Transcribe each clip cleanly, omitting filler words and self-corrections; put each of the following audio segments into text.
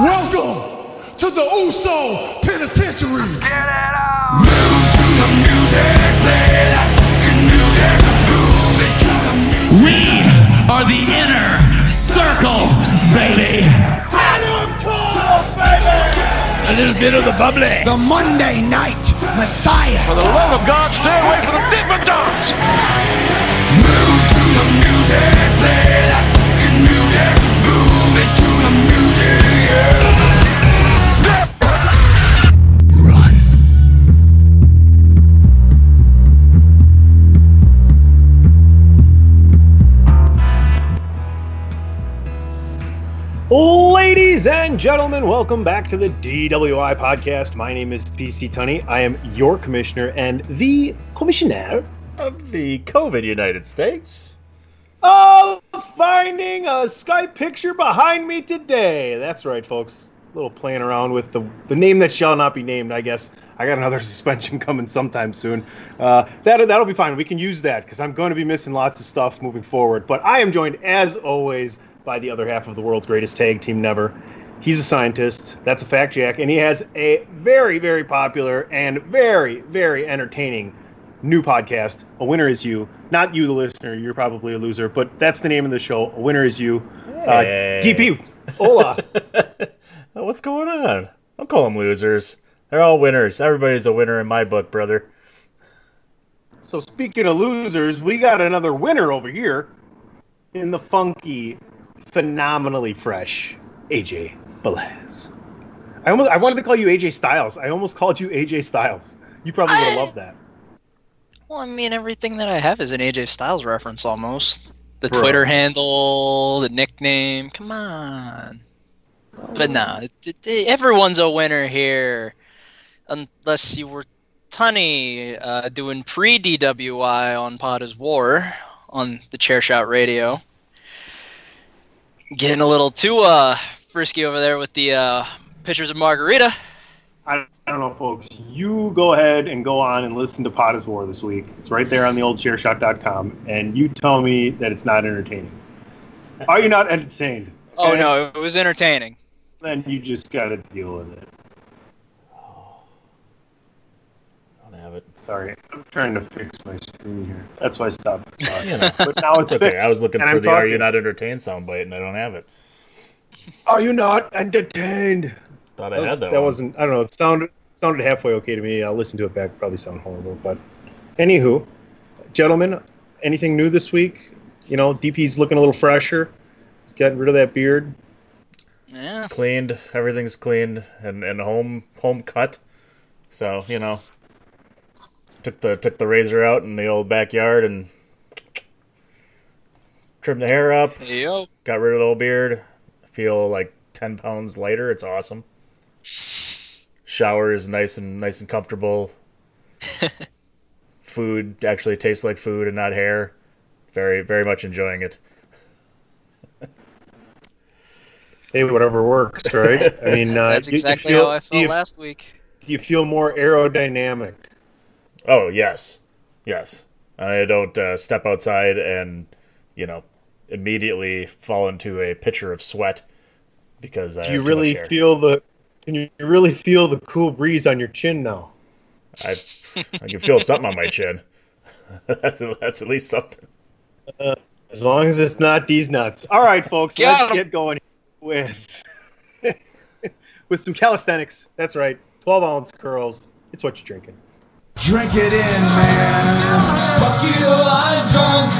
Welcome to the Uso Penitentiary. Let's get it on. Move to the music, play that fucking music. Move it to the music. We are the inner circle, baby. Adam Cole, baby. A little bit of the bubbly. The Monday Night Messiah. For the love of God, stay away from the dipperdons. Move to the music, play that fucking music. Move it to the music. Run. Ladies and gentlemen, welcome back to the DWI podcast. My name is PC Tunney. I am your commissioner and the commissioner of the COVID United States. Oh, finding a Skype picture behind me today. That's right, folks. A little playing around with the name that shall not be named, I guess. I got another suspension coming sometime soon. That'll be fine. We can use that because I'm going to be missing lots of stuff moving forward. But I am joined, as always, by the other half of the world's greatest tag team never. He's a scientist. That's a fact, Jack. And he has a very, very popular and very, very entertaining new podcast, A Winner Is You. Not you, the listener. You're probably a loser, but that's the name of the show, A Winner Is You. Hey. DP Ola. What's going on? I'll call them losers. They're all winners. Everybody's a winner in my book, brother. So speaking of losers, we got another winner over here in the funky, phenomenally fresh AJ Belez. I wanted to call you AJ Styles. I almost called you AJ Styles. You probably would have loved that. Well, I mean, everything that I have is an AJ Styles reference almost. The Twitter handle, the nickname. Come on. But no, everyone's a winner here. Unless you were Tunney doing pre-DWI on Pod is War on the Chairshot Radio. Getting a little too frisky over there with the pictures of margarita. I don't know, folks. You go ahead and go on and listen to Pod is War this week. It's right there on the old chairshot.com, and you tell me that it's not entertaining. Are you not entertained? Oh, and no, it was entertaining. Then you just got to deal with it. Oh, I don't have it. Sorry, I'm trying to fix my screen here. That's why I stopped. You know. But now it's okay. Fixed. I was looking for Are You Not Entertained soundbite, and I don't have it. Are you not entertained? Thought I had that. That wasn't. I don't know. It sounded halfway okay to me. I'll listen to it back. Probably sound horrible, but anywho, gentlemen, anything new this week? You know, DP's looking a little fresher. He's getting rid of that beard. Yeah. Cleaned. Everything's cleaned and home cut. So you know, took the razor out in the old backyard and trimmed the hair up. Yep. Got rid of the old beard. I feel like 10 pounds lighter. It's awesome. Shower is nice and comfortable. Food actually tastes like food and not hair. Very, very much enjoying it. Hey, whatever works, right? I mean, that's exactly how I felt last week. You feel more aerodynamic. Oh yes. I don't step outside and immediately fall into a pitcher of sweat because I have too much hair. Can you really feel the cool breeze on your chin now? I can feel something on my chin. That's at least something. As long as it's not these nuts. All right, folks, let's get going with with some calisthenics. That's right, 12-ounce curls. It's what you're drinking. Drink it in, man. Fuck you, I'm drunk.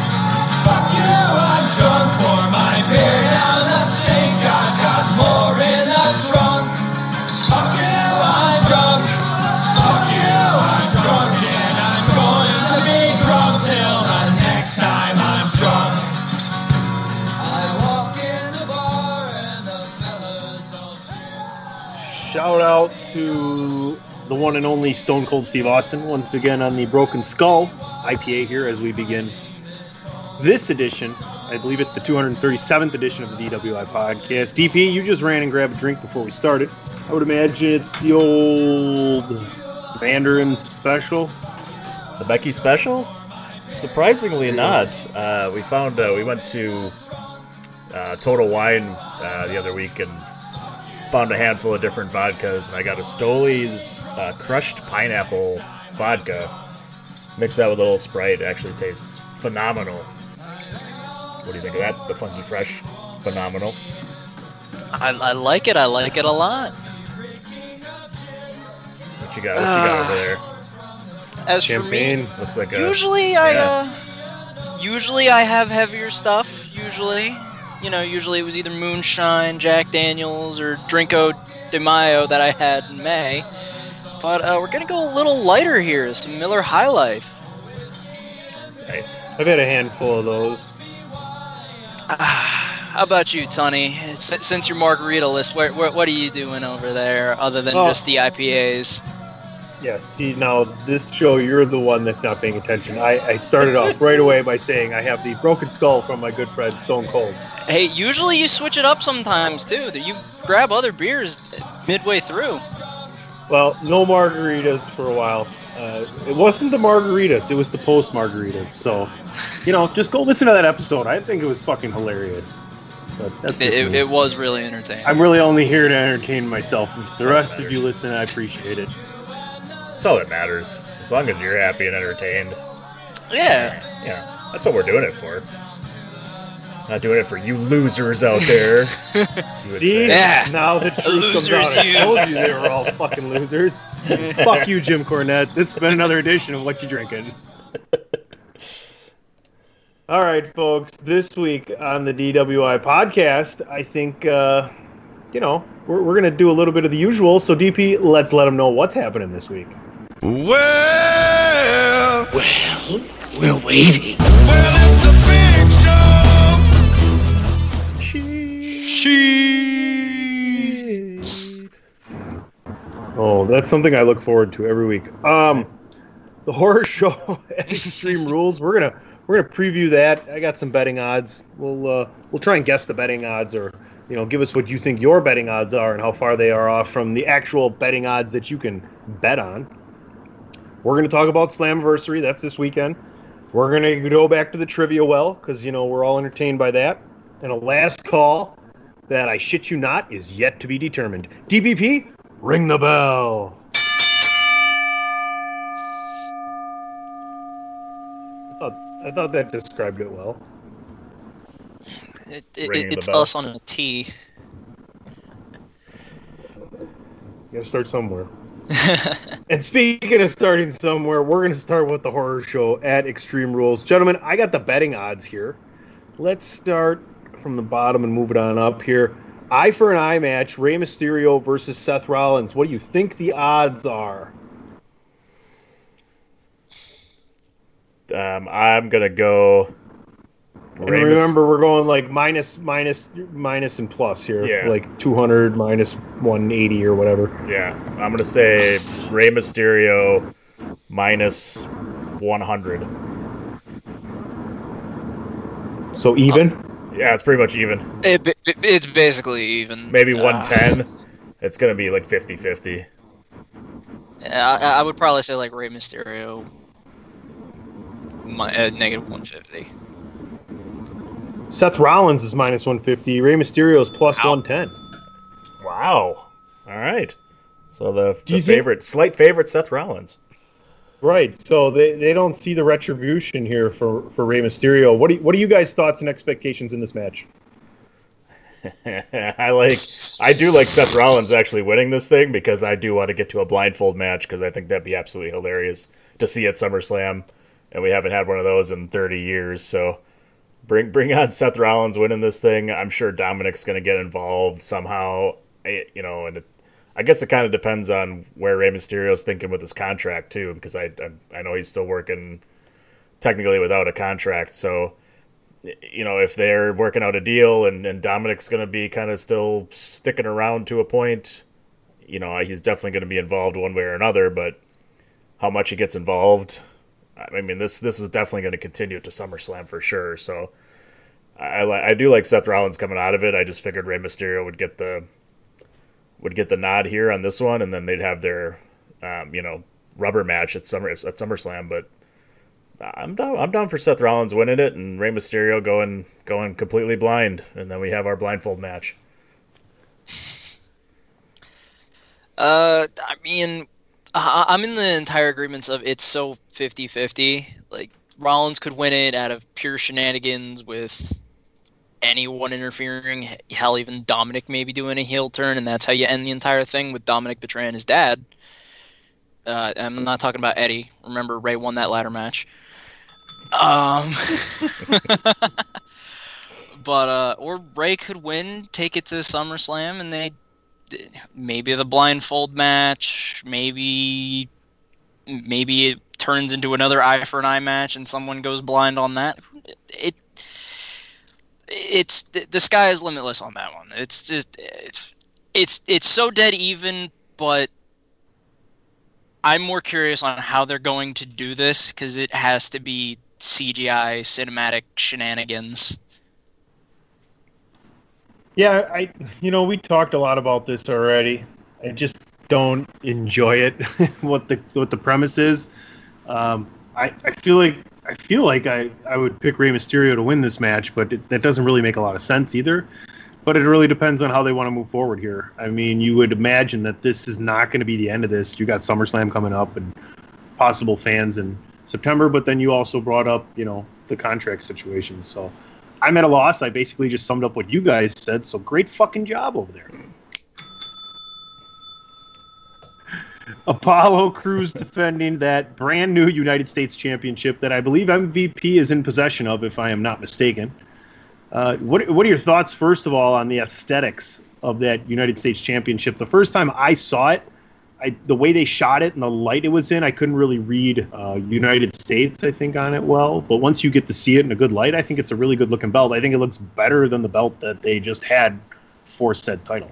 Fuck you, I'm drunk. Pour my beer down the sink. I got more in the trunk. Fuck you, I'm drunk. Fuck you, I'm drunk. And I'm going to be drunk till the next time I'm drunk. I walk in the bar and the fellas all cheer. Shout out to the one and only Stone Cold Steve Austin once again on the Broken Skull IPA here as we begin this edition. I believe it's the 237th edition of the DWI podcast. DP, you just ran and grabbed a drink before we started. I would imagine it's the old Mandarin special. The Becky special? Surprisingly not. We went to Total Wine the other week and found a handful of different vodkas, and I got a Stoli's crushed pineapple vodka. Mix that with a little Sprite. It actually tastes phenomenal. What do you think of that? The Funky Fresh. Phenomenal. I like it. I like it a lot. What you got? What you got over there? As champagne for me, looks like usually I have heavier stuff. Usually it was either moonshine, Jack Daniels, or Drinko de Mayo that I had in May. But we're gonna go a little lighter here. Some Miller High Life. Nice. I've had a handful of those. How about you, Tunney? Since your margarita list, what are you doing over there other than just the IPAs? Yeah, see, now this show, you're the one that's not paying attention. I started off right away by saying I have the Broken Skull from my good friend Stone Cold. Hey, usually you switch it up sometimes, too. You grab other beers midway through. Well, no margaritas for a while. It wasn't the margaritas, it was the post-margaritas. So, just go listen to that episode. I think it was fucking hilarious. It was really entertaining. I'm really only here to entertain myself. If the rest of you listen, I appreciate it. That's all that matters. As long as you're happy and entertained. Yeah. Yeah. That's what we're doing it for. Not doing it for you losers out there. See? Yeah. Now the truth comes out. I told you they were all fucking losers. Fuck you, Jim Cornette. This has been another edition of What You Drinking. All right, folks, this week on the DWI podcast, I think, we're going to do a little bit of the usual. So, DP, let's let them know what's happening this week. Well, we're waiting. Well, it's the big show. Cheat. Oh, that's something I look forward to every week. The horror show at Extreme Rules, We're gonna preview that. I got some betting odds. We'll try and guess the betting odds, or give us what you think your betting odds are and how far they are off from the actual betting odds that you can bet on. We're gonna talk about Slammiversary. That's this weekend. We're gonna go back to the trivia well because we're all entertained by that. And a last call that I shit you not is yet to be determined. DBP, ring the bell. I thought that described it well. It's us on a T. You gotta start somewhere. And speaking of starting somewhere, we're gonna start with the horror show at Extreme Rules. Gentlemen, I got the betting odds here. Let's start from the bottom and move it on up here. Eye for an eye match, Rey Mysterio versus Seth Rollins. What do you think the odds are? I'm going to go... And remember, we're going like minus and plus here. Yeah. Like 200 minus 180 or whatever. Yeah. I'm going to say Rey Mysterio minus 100. So even? Yeah, it's pretty much even. It's basically even. Maybe 110. It's going to be like 50-50. Yeah, I would probably say like Rey Mysterio... negative 150. Seth Rollins is minus 150. Rey Mysterio is plus 110. Wow. All right. So the slight favorite, Seth Rollins. Right. So they don't see the retribution here for Rey Mysterio. What are you guys' thoughts and expectations in this match? I do like Seth Rollins actually winning this thing because I do want to get to a blindfold match because I think that'd be absolutely hilarious to see at SummerSlam. And we haven't had one of those in 30 years, so bring on Seth Rollins winning this thing. I'm sure Dominic's going to get involved somehow, I guess it kind of depends on where Rey Mysterio's thinking with his contract too, because I know he's still working technically without a contract. So, if they're working out a deal and Dominic's going to be kind of still sticking around to a point, he's definitely going to be involved one way or another. But how much he gets involved. I mean, this is definitely going to continue to SummerSlam for sure. So I do like Seth Rollins coming out of it. I just figured Rey Mysterio would get the nod here on this one, and then they'd have their rubber match at SummerSlam. But I'm down for Seth Rollins winning it and Rey Mysterio going completely blind, and then we have our blindfold match. I mean, I'm in the entire agreements of it's so 50-50. Like, Rollins could win it out of pure shenanigans with anyone interfering. Hell, even Dominic maybe doing a heel turn, and that's how you end the entire thing with Dominic betraying his dad. I'm not talking about Eddie. Remember, Rey won that ladder match. But or Rey could win, take it to SummerSlam, and they maybe the blindfold match, maybe it turns into another eye for an eye match, and someone goes blind on that. It's the sky is limitless on that one. It's just it's so dead even, but I'm more curious on how they're going to do this because it has to be CGI cinematic shenanigans. Yeah, we talked a lot about this already. I just don't enjoy it. what the premise is. I feel like I would pick Rey Mysterio to win this match, but that doesn't really make a lot of sense either. But it really depends on how they want to move forward here. I mean, you would imagine that this is not going to be the end of this. You got SummerSlam coming up and possible fans in September, but then you also brought up, the contract situation. So I'm at a loss. I basically just summed up what you guys said, so great fucking job over there. Apollo Crews defending that brand new United States Championship that I believe MVP is in possession of, if I am not mistaken. What are your thoughts, first of all, on the aesthetics of that United States Championship? The first time I saw it, the way they shot it and the light it was in, I couldn't really read United States, I think, on it well. But once you get to see it in a good light, I think it's a really good-looking belt. I think it looks better than the belt that they just had for said title.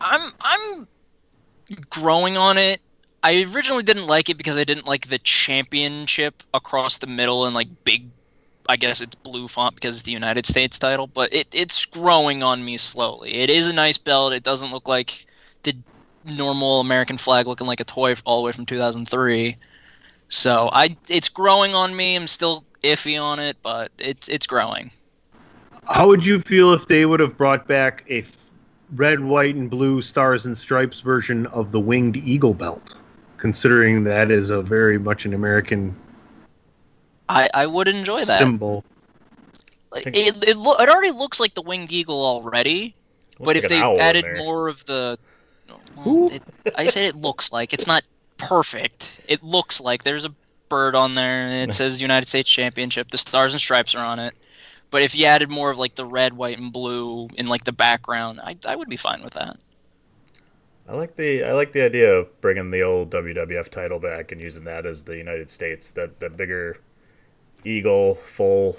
I'm growing on it. I originally didn't like it because I didn't like the championship across the middle and, big... I guess it's blue font because it's the United States title, but it's growing on me slowly. It is a nice belt. It doesn't look like the normal American flag looking like a toy all the way from 2003. So it's growing on me. I'm still iffy on it, but it's growing. How would you feel if they would have brought back a red, white, and blue stars and stripes version of the Winged Eagle belt, considering that is a very much an American... I would enjoy that symbol. Like, it already looks like the Winged Eagle already, but if they added more of the, I said it looks like it's not perfect. It looks like there's a bird on there and it says United States Championship. The stars and stripes are on it, but if you added more of the red, white, and blue in the background, I would be fine with that. I like the idea of bringing the old WWF title back and using that as the United States. That bigger eagle full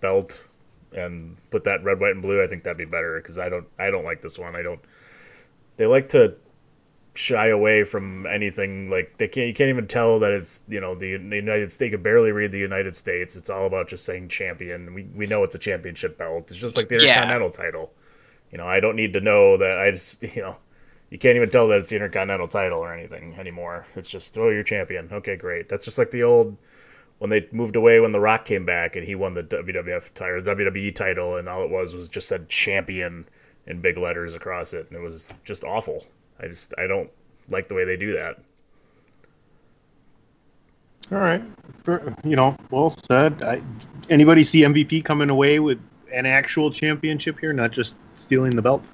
belt, and put that red, white, and blue. I think that'd be better because I don't like this one. They like to shy away from anything. You can't even tell that it's the United States. You can barely read the United States. It's all about just saying champion. We know it's a championship belt. It's just like the Intercontinental title. I don't need to know that. I just you can't even tell that it's the Intercontinental title or anything anymore. It's just you're champion. Okay, great. That's just like the old. When they moved away, when The Rock came back and he won the WWE title, and all it was just said champion in big letters across it, and it was just awful. I don't like the way they do that. All right, well said. Anybody see MVP coming away with an actual championship here, not just stealing the belt?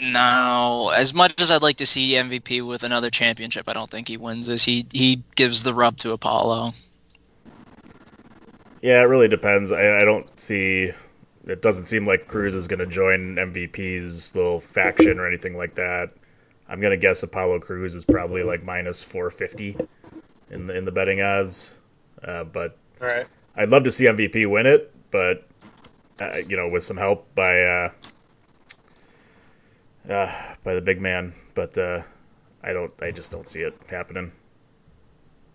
No, as much as I'd like to see MVP with another championship, I don't think he wins this. He gives the rub to Apollo. Yeah, it really depends. I don't see... It doesn't seem like Crews is going to join MVP's little faction or anything like that. I'm going to guess Apollo Crews is probably minus 450 in the betting odds. But all right. I'd love to see MVP win it, but with some help by... by the big man, but I just don't see it happening.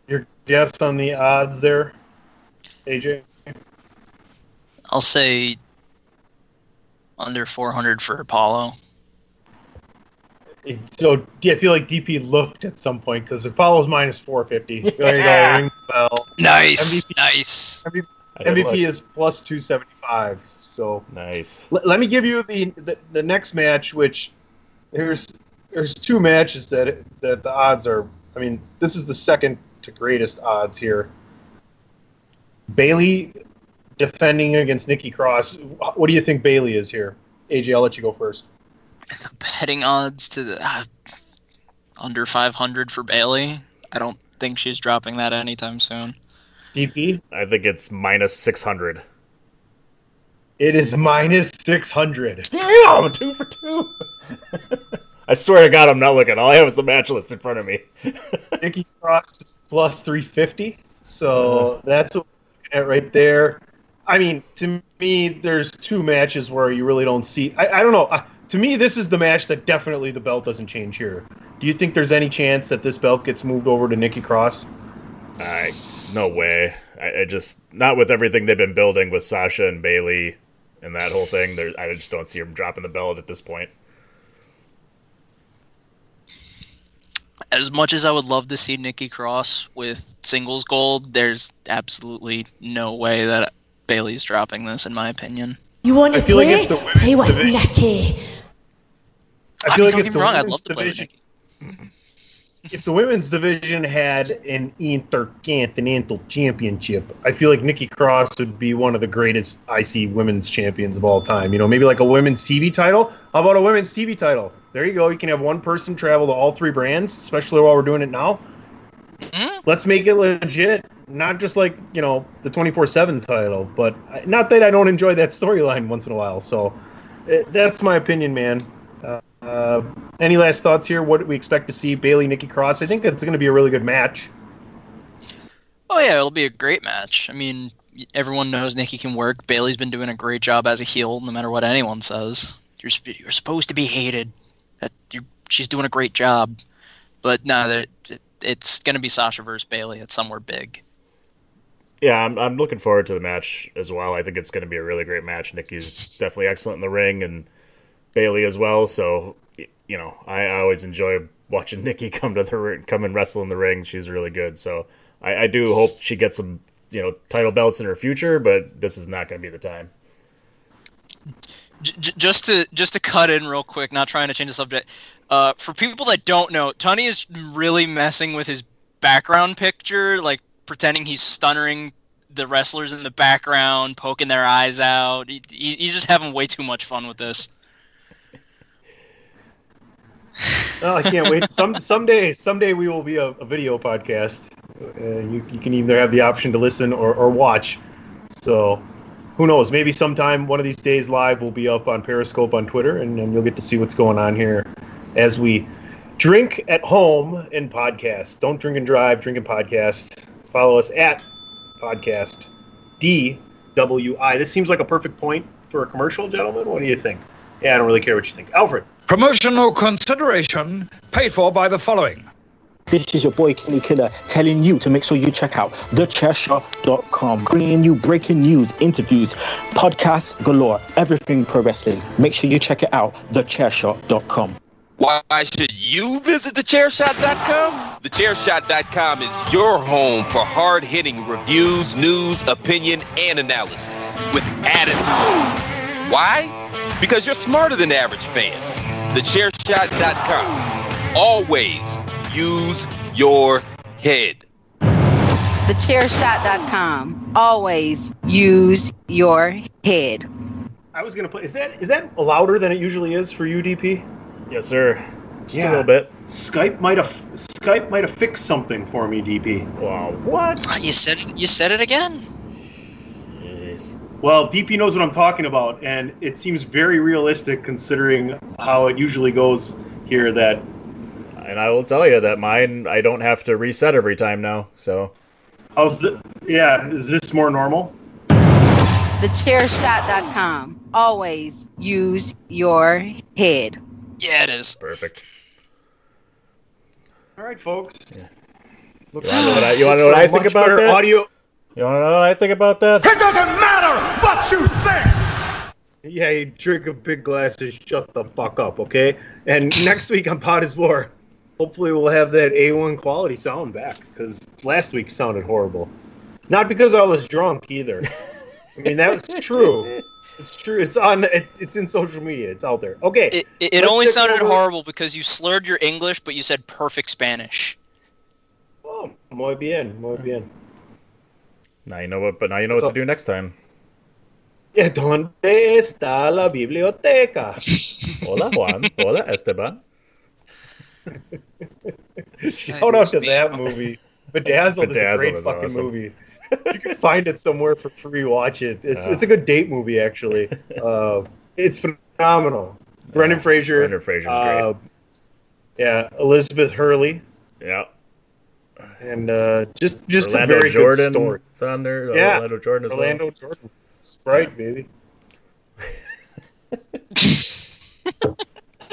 Your guess on the odds there, AJ? I'll say under 400 for Apollo. So yeah, I feel like DP looked at some point because Apollo's minus 450. Yeah. Nice, MVP is plus 275. 5. So nice. Let me give you the next match, which there's two matches that the odds are. I mean, this is the second to greatest odds here. Bayley defending against Nikki Cross. What do you think Bayley is here? AJ, I'll let you go first. The betting odds to the under 500 for Bayley. I don't think she's dropping that anytime soon. DP? I think it's minus 600. It is minus 600. Damn! 2 for 2. I swear to God, I'm not looking. All I have is the match list in front of me. Nikki Cross is plus 350. So that's what we're looking at right there. I mean, to me, there's two matches where you really don't see. I don't know. To me, this is the match that definitely the belt doesn't change here. Do you think there's any chance that this belt gets moved over to Nikki Cross? No way. I just, not with everything they've been building with Sasha and Bayley and that whole thing. I just don't see them dropping the belt at this point. As much as I would love to see Nikki Cross with singles gold, there's absolutely no way that Bayley's dropping this, in my opinion. You want to play? Like play with Nikki. I feel like it's the wrong. I'd love to play with Nikki. If the women's division had an intercontinental championship, I feel like Nikki Cross would be one of the greatest IC women's champions of all time. You know, maybe like a women's TV title. How about a women's TV title? There you go. You can have one person travel to all three brands, especially while we're doing it now. Mm-hmm. Let's make it legit. Not just like, you know, the 24/7 title, but not that I don't enjoy that storyline once in a while. So that's my opinion, man. Any last thoughts here? What do we expect to see? Bayley, Nikki Cross? I think it's going to be a really good match. Oh, yeah, it'll be a great match. I mean, everyone knows Nikki can work. Bayley's been doing a great job as a heel, no matter what anyone says. You're supposed to be hated. She's doing a great job. But no, it's going to be Sasha versus Bayley at somewhere big. Yeah, I'm looking forward to the match as well. I think it's going to be a really great match. Nikki's definitely excellent in the ring, and Bayley as well, so you know I always enjoy watching Nikki come and wrestle in the ring. She's really good, so I do hope she gets some title belts in her future, but this is not going to be the time. Just to cut in real quick, not trying to change the subject. For people that don't know, Tunney is really messing with his background picture, like pretending he's stunnering the wrestlers in the background, poking their eyes out. He's just having way too much fun with this. Oh, I can't wait. Someday we will be a video podcast. You can either have the option to listen or watch. So who knows? Maybe sometime one of these days live will be up on Periscope on Twitter, and you'll get to see what's going on here as we drink at home and podcast. Don't drink and drive, drink and podcast. Follow us at podcast DWI. This seems like a perfect point for a commercial, gentlemen. What do you think? Yeah, I don't really care what you think. Alfred. Promotional consideration paid for by the following. This is your boy, Kenny Killer, telling you to make sure you check out thechairshot.com. Bringing you breaking news, interviews, podcasts galore, everything pro wrestling. Make sure you check it out, thechairshot.com. Why should you visit thechairshot.com? Thechairshot.com is your home for hard-hitting reviews, news, opinion, and analysis with attitude. Why? Because you're smarter than the average fan. TheChairShot.com. Always use your head. TheChairShot.com. Always use your head. I was going to play. Is that louder than it usually is for you, DP? Yes, sir. Just a little bit. Skype might have fixed something for me, DP. Wow. What? You said it again? Jeez. Well, DP knows what I'm talking about, and it seems very realistic considering how it usually goes here. And I will tell you that mine, I don't have to reset every time now. So, is this more normal? TheChairShot.com. Always use your head. Yeah, it is perfect. All right, folks. Yeah. You want to know what I think about that? Audio. You want to know what I think about that? It doesn't matter what you think! Yeah, you drink a big glass and shut the fuck up, okay? And next week on Pod is War, hopefully we'll have that A1 quality sound back, because last week sounded horrible. Not because I was drunk, either. I mean, that's true. It's true. It's on. It's in social media. It's out there. Okay. It only sounded horrible because you slurred your English, but you said perfect Spanish. Oh, muy bien, muy bien. Now you know what. But now you know what to do next time. Yeah, ¿dónde está la biblioteca? Hola Juan. Hola Esteban. Shout out to that movie. Bedazzled is a great fucking movie. You can find it somewhere for free. Watch it. It's a good date movie, actually. It's phenomenal. Brendan Fraser. Brendan Fraser's great. Yeah, Elizabeth Hurley. Yeah. And just Orlando, a very Jordynne, good story. It's on there. Yeah. Orlando Jordynne as well. Orlando Jordynne. Sprite, baby.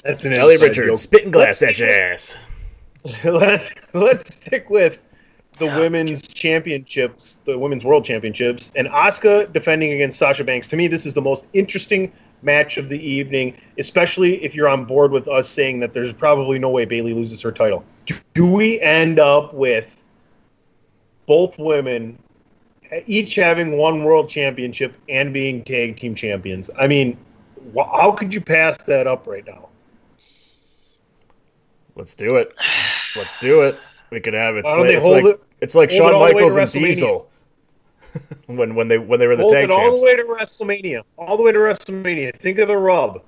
That's an Ellie Richards spitting glass at your ass. Let's stick with the women's championships, the women's world championships, and Asuka defending against Sasha Banks. To me, this is the most interesting match of the evening, especially if you're on board with us saying that there's probably no way Bayley loses her title. Do we end up with both women each having one world championship and being tag team champions? I mean, how could you pass that up right now? Let's do it. We could have it's like Shawn Michaels and Diesel when they were the tag champs. All the way to WrestleMania. Think of the rub.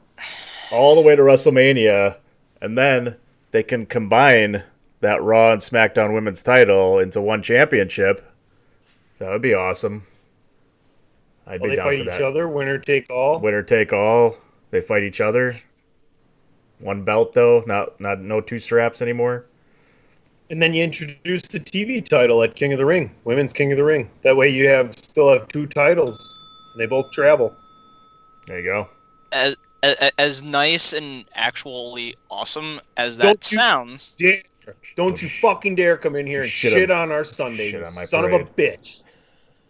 All the way to WrestleMania, and then they can combine that Raw and SmackDown Women's title into one championship. That would be awesome. I'd be down for that. They fight each other, winner take all. Winner take all. They fight each other. One belt though, no two straps anymore. And then you introduce the TV title at King of the Ring, Women's King of the Ring. That way you still have two titles, and they both travel. There you go. As nice and actually awesome as that sounds. Don't you fucking dare come in here and shit on our Sunday, son of a bitch.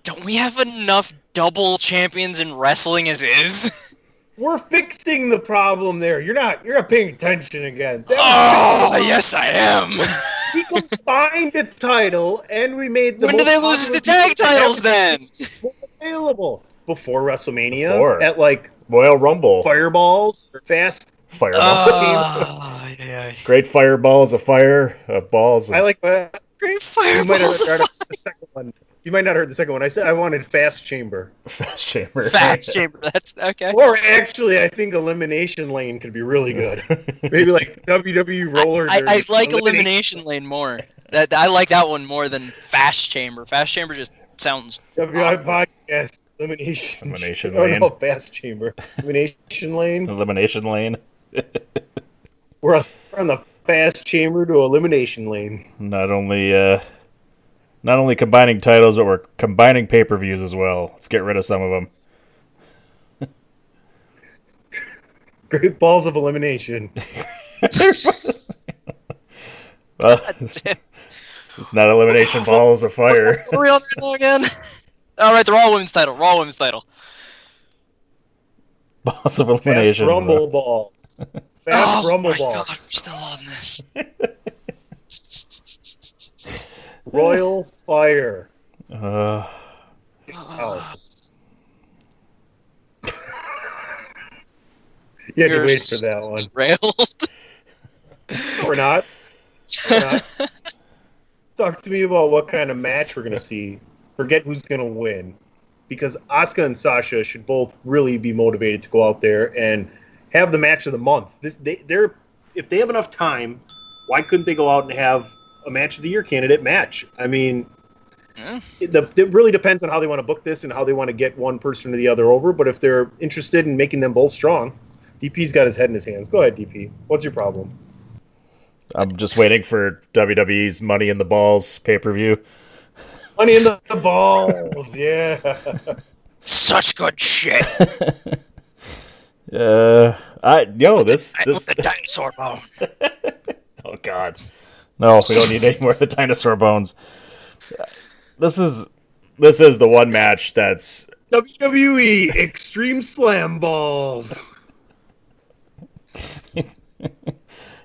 Don't we have enough double champions in wrestling as is? We're fixing the problem there. You're not paying attention again. Oh, yes I am. We combined the title, and we made the... When do they lose the tag titles, then? Available. Before WrestleMania. At, like... Royal Rumble. Fireballs. Or fast... Fireballs. Yeah. Great fireballs of fire. Balls of... I like that. Great fireballs of fire. You might not have heard the second one. I said I wanted Fast Chamber. Fast Chamber. That's okay. Or actually, I think Elimination Lane could be really good. Maybe like WWE Roller. I like Elimination Lane more. I like that one more than Fast Chamber. Fast Chamber just sounds... WI Podcast. Elimination Lane. No, Fast Chamber. Elimination Lane. Elimination Lane. We're on the Fast Chamber to Elimination Lane. Not only combining titles, but we're combining pay-per-views as well. Let's get rid of some of them. Great balls of elimination. Well, it's not elimination balls of fire. Are we on title again? All right, the Raw Women's title. Balls of elimination. Fast rumble balls. Fast rumble balls. God, we're still on this. Royal Fire. You had to wait for that one. Railed. We're not. Talk to me about what kind of match we're going to see. Forget who's going to win. Because Asuka and Sasha should both really be motivated to go out there and have the match of the month. If they have enough time, why couldn't they go out and have a match of the year candidate match? I mean, it really depends on how they want to book this and how they want to get one person or the other over. But if they're interested in making them both strong, DP's got his head in his hands. Go ahead, DP. What's your problem? I'm just waiting for WWE's Money in the Balls pay-per-view. Money in the Balls, yeah. Such good shit. The dinosaur bone. Oh, God. No, we don't need any more of the dinosaur bones. This is the one match that's WWE Extreme Slam Balls.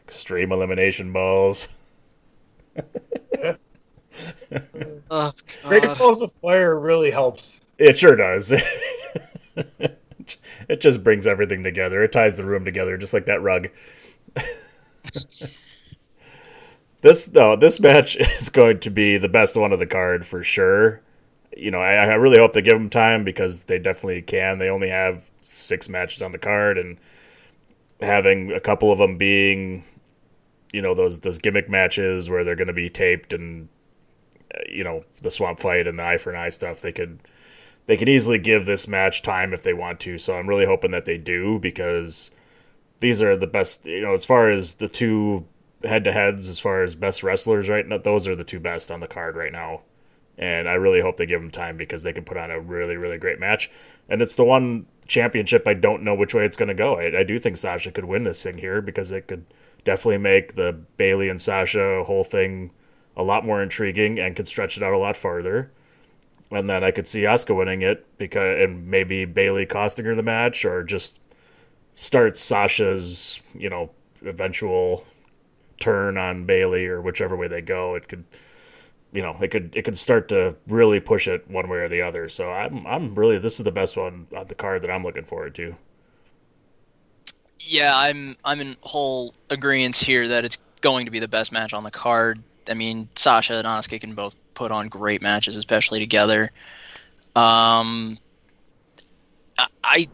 Extreme Elimination Balls. Great Balls of Fire really helps. It sure does. It just brings everything together. It ties the room together, just like that rug. This match is going to be the best one of the card for sure. You know, I really hope they give them time, because they definitely can. They only have 6 matches on the card, and having a couple of them being, you know, those gimmick matches where they're going to be taped, and, you know, the swamp fight and the eye for an eye stuff, they could easily give this match time if they want to. So I'm really hoping that they do, because these are the best, you know, as far as the two head-to-heads, as far as best wrestlers, right now, those are the two best on the card right now. And I really hope they give them time, because they can put on a really, really great match. And it's the one championship I don't know which way it's going to go. I do think Sasha could win this thing here, because it could definitely make the Bayley and Sasha whole thing a lot more intriguing and could stretch it out a lot farther. And then I could see Asuka winning it, because, and maybe Bayley costing her the match, or just starts Sasha's, you know, eventual turn on Bayley, or whichever way they go. It could, you know, it could start to really push it one way or the other. So I'm really, this is the best one on the card that I'm looking forward to. Yeah, I'm in whole agreement here that it's going to be the best match on the card. I mean, Sasha and Asuka can both put on great matches, especially together. I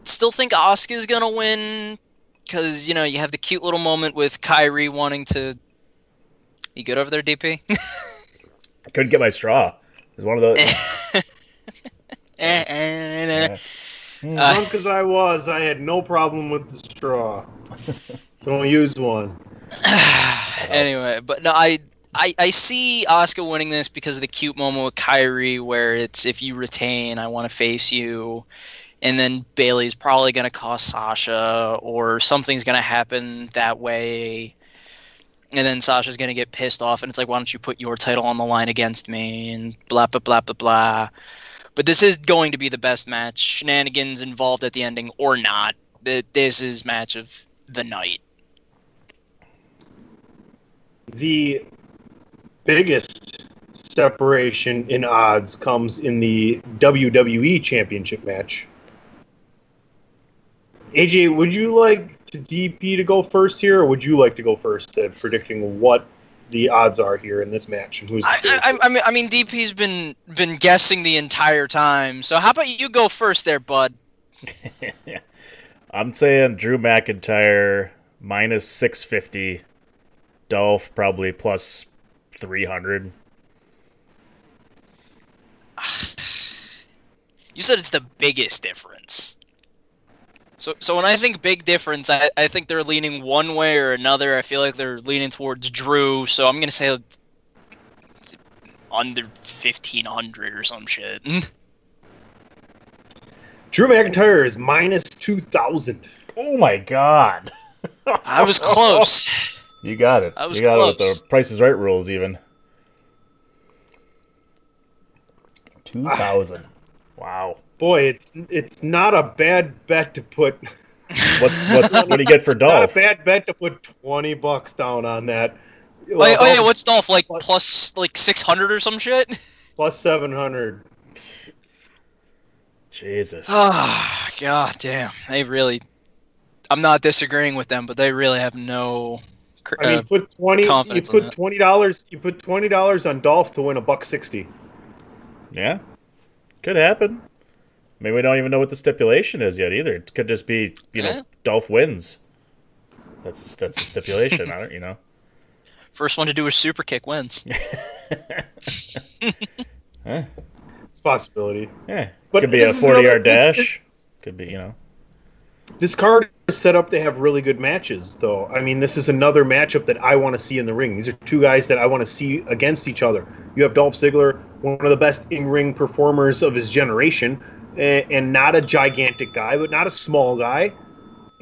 still think Asuka is gonna win, because, you know, you have the cute little moment with Kairi wanting to. You good over there, DP? I couldn't get my straw. It's one of those. Drunk as I was, I had no problem with the straw. Don't use one. Anyway, but no, I see Asuka winning this because of the cute moment with Kairi, where it's, if you retain, I want to face you. And then Bayley's probably going to cost Sasha, or something's going to happen that way. And then Sasha's going to get pissed off, and it's like, why don't you put your title on the line against me, and blah, blah, blah, blah, blah. But this is going to be the best match, shenanigans involved at the ending or not. This is match of the night. The biggest separation in odds comes in the WWE Championship match. AJ, would you like to DP to go first here, or would you like to go first at predicting what the odds are here in this match? And who's I mean, DP's been guessing the entire time, so how about you go first there, bud? I'm saying Drew McIntyre minus 650. Dolph probably plus 300. You said it's the biggest difference. So when I think big difference, I think they're leaning one way or another. I feel like they're leaning towards Drew, so I'm going to say under 1,500 or some shit. Drew McIntyre is minus 2,000. Oh my god. I was close. You got it. I was close. You got it with the Price is Right rules even. 2,000. Wow. Boy, it's not a bad bet to put. What do you get for Dolph? Not a bad bet to put $20 down on that. Wait, like, oh yeah, what's Dolph like? Plus like 600 or some shit. Plus 700. Jesus. Ah, oh, god damn. They really. I'm not disagreeing with them, but they really have no. I mean, You put $20 on Dolph to win $1.60. Yeah. Could happen. I mean, we don't even know what the stipulation is yet either. It could just be, you know, Dolph wins. That's the stipulation. I don't, you know. First one to do a super kick wins. Huh? It's a possibility. Yeah, but could be a 40-yard dash. Could be, you know. This card is set up to have really good matches, though. I mean, this is another matchup that I want to see in the ring. These are two guys that I want to see against each other. You have Dolph Ziggler, one of the best in-ring performers of his generation, and not a gigantic guy, but not a small guy,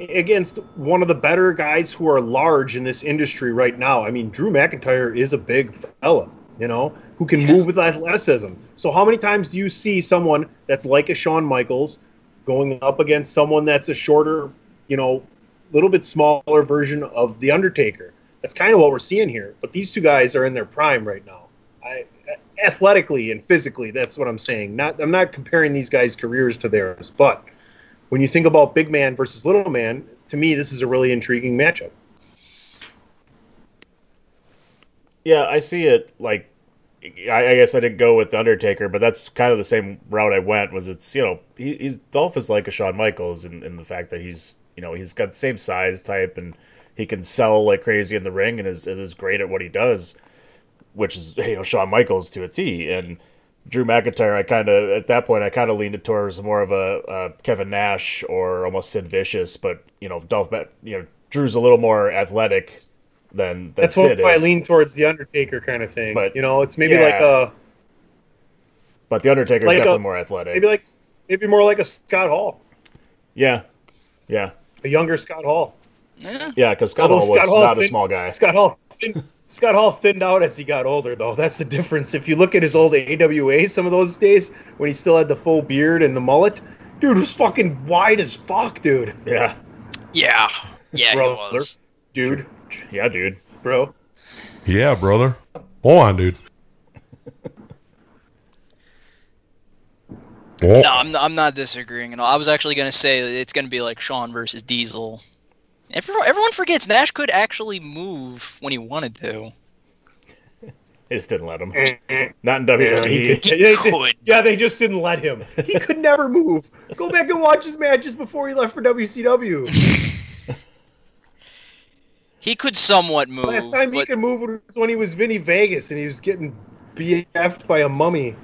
against one of the better guys who are large in this industry right now. I mean, Drew McIntyre is a big fella, you know, who can move with athleticism. So how many times do you see someone that's like a Shawn Michaels going up against someone that's a shorter, you know, little bit smaller version of The Undertaker? That's kind of what we're seeing here. But these two guys are in their prime right now. I, athletically and physically, that's what I'm saying. I'm not comparing these guys' careers to theirs, but when you think about big man versus little man, to me, this is a really intriguing matchup. Yeah, I see it. Like, I guess I didn't go with The Undertaker, but that's kind of the same route I went. Was it's, you know, Dolph is like a Shawn Michaels in the fact that he's, you know, he's got the same size type and he can sell like crazy in the ring and is great at what he does, which is, you know, Shawn Michaels to a T. And Drew McIntyre, at that point I leaned towards more of a Kevin Nash or almost Sid Vicious, but you know, Drew's a little more athletic than Sid is. That's why I lean towards The Undertaker kind of thing. But you know, it's maybe like a. But The Undertaker's like definitely more athletic. Maybe more like a Scott Hall. Yeah. A younger Scott Hall. Yeah, because Scott Hall was not a small guy. Scott Hall thinned out as he got older, though. That's the difference. If you look at his old AWA, some of those days when he still had the full beard and the mullet, dude was fucking wide as fuck, dude. Yeah, brother, he was. Dude. Yeah, dude. Bro. Yeah, brother. Hold on, dude. No, I'm not disagreeing at all. I was actually going to say it's going to be like Shawn versus Diesel. Everyone forgets Nash could actually move when he wanted to. They just didn't let him. Not in WWE. They just didn't let him. He could never move. Go back and watch his matches before he left for WCW. He could somewhat move. Last time he could move was when he was Vinny Vegas and he was getting BF'd by a mummy.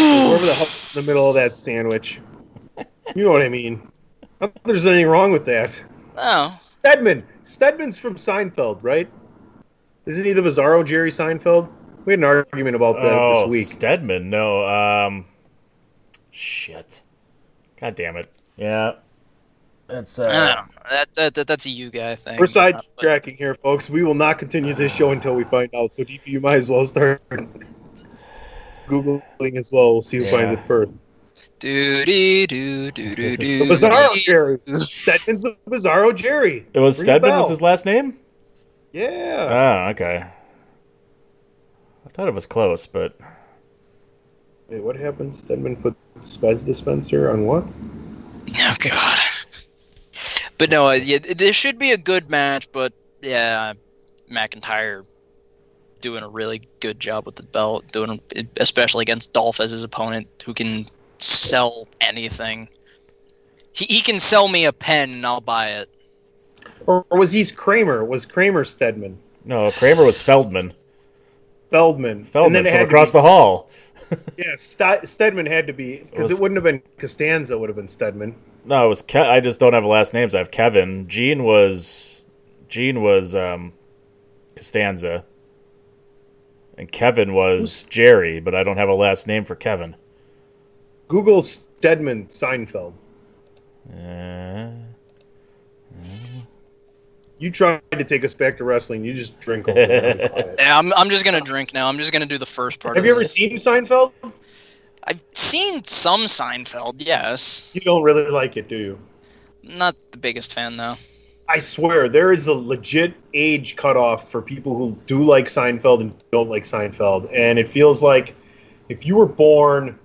Over the hub in the middle of that sandwich. You know what I mean. I don't think there's anything wrong with that. Oh. Stedman's from Seinfeld, right? Isn't he the Bizarro Jerry Seinfeld? We had an argument about that this week. Stedman, no. Shit. God damn it. Yeah. That's that's a you guy thing. We're sidetracking here, folks. We will not continue this show until we find out. So DP, you might as well start Googling as well. We'll see who finds it first. The Bizarro Jerry. Stedman's the Bizarro Jerry. It was Stedman was his last name? Yeah. Oh, okay. I thought it was close, but... Wait, what happened? Stedman put Spez Dispenser on what? Oh, God. But no, this should be a good match, but yeah, McIntyre doing a really good job with the belt, especially against Dolph as his opponent, who can... sell anything. He can sell me a pen and I'll buy it. Or was he Kramer? Was Kramer Stedman? No, Kramer was Feldman. Feldman from across the hall. Yeah, Stedman had to be, because it wouldn't have been Costanza, would have been Stedman. No, it was I just don't have last names. I have Kevin. Gene was Costanza. And Kevin was Jerry, but I don't have a last name for Kevin. Google Stedman Seinfeld. You tried to take us back to wrestling. You just drink all the time. Yeah, I'm just going to drink now. I'm just going to do the first part of it. Have you ever seen Seinfeld? I've seen some Seinfeld, yes. You don't really like it, do you? Not the biggest fan, though. I swear, there is a legit age cutoff for people who do like Seinfeld and don't like Seinfeld. And it feels like if you were born...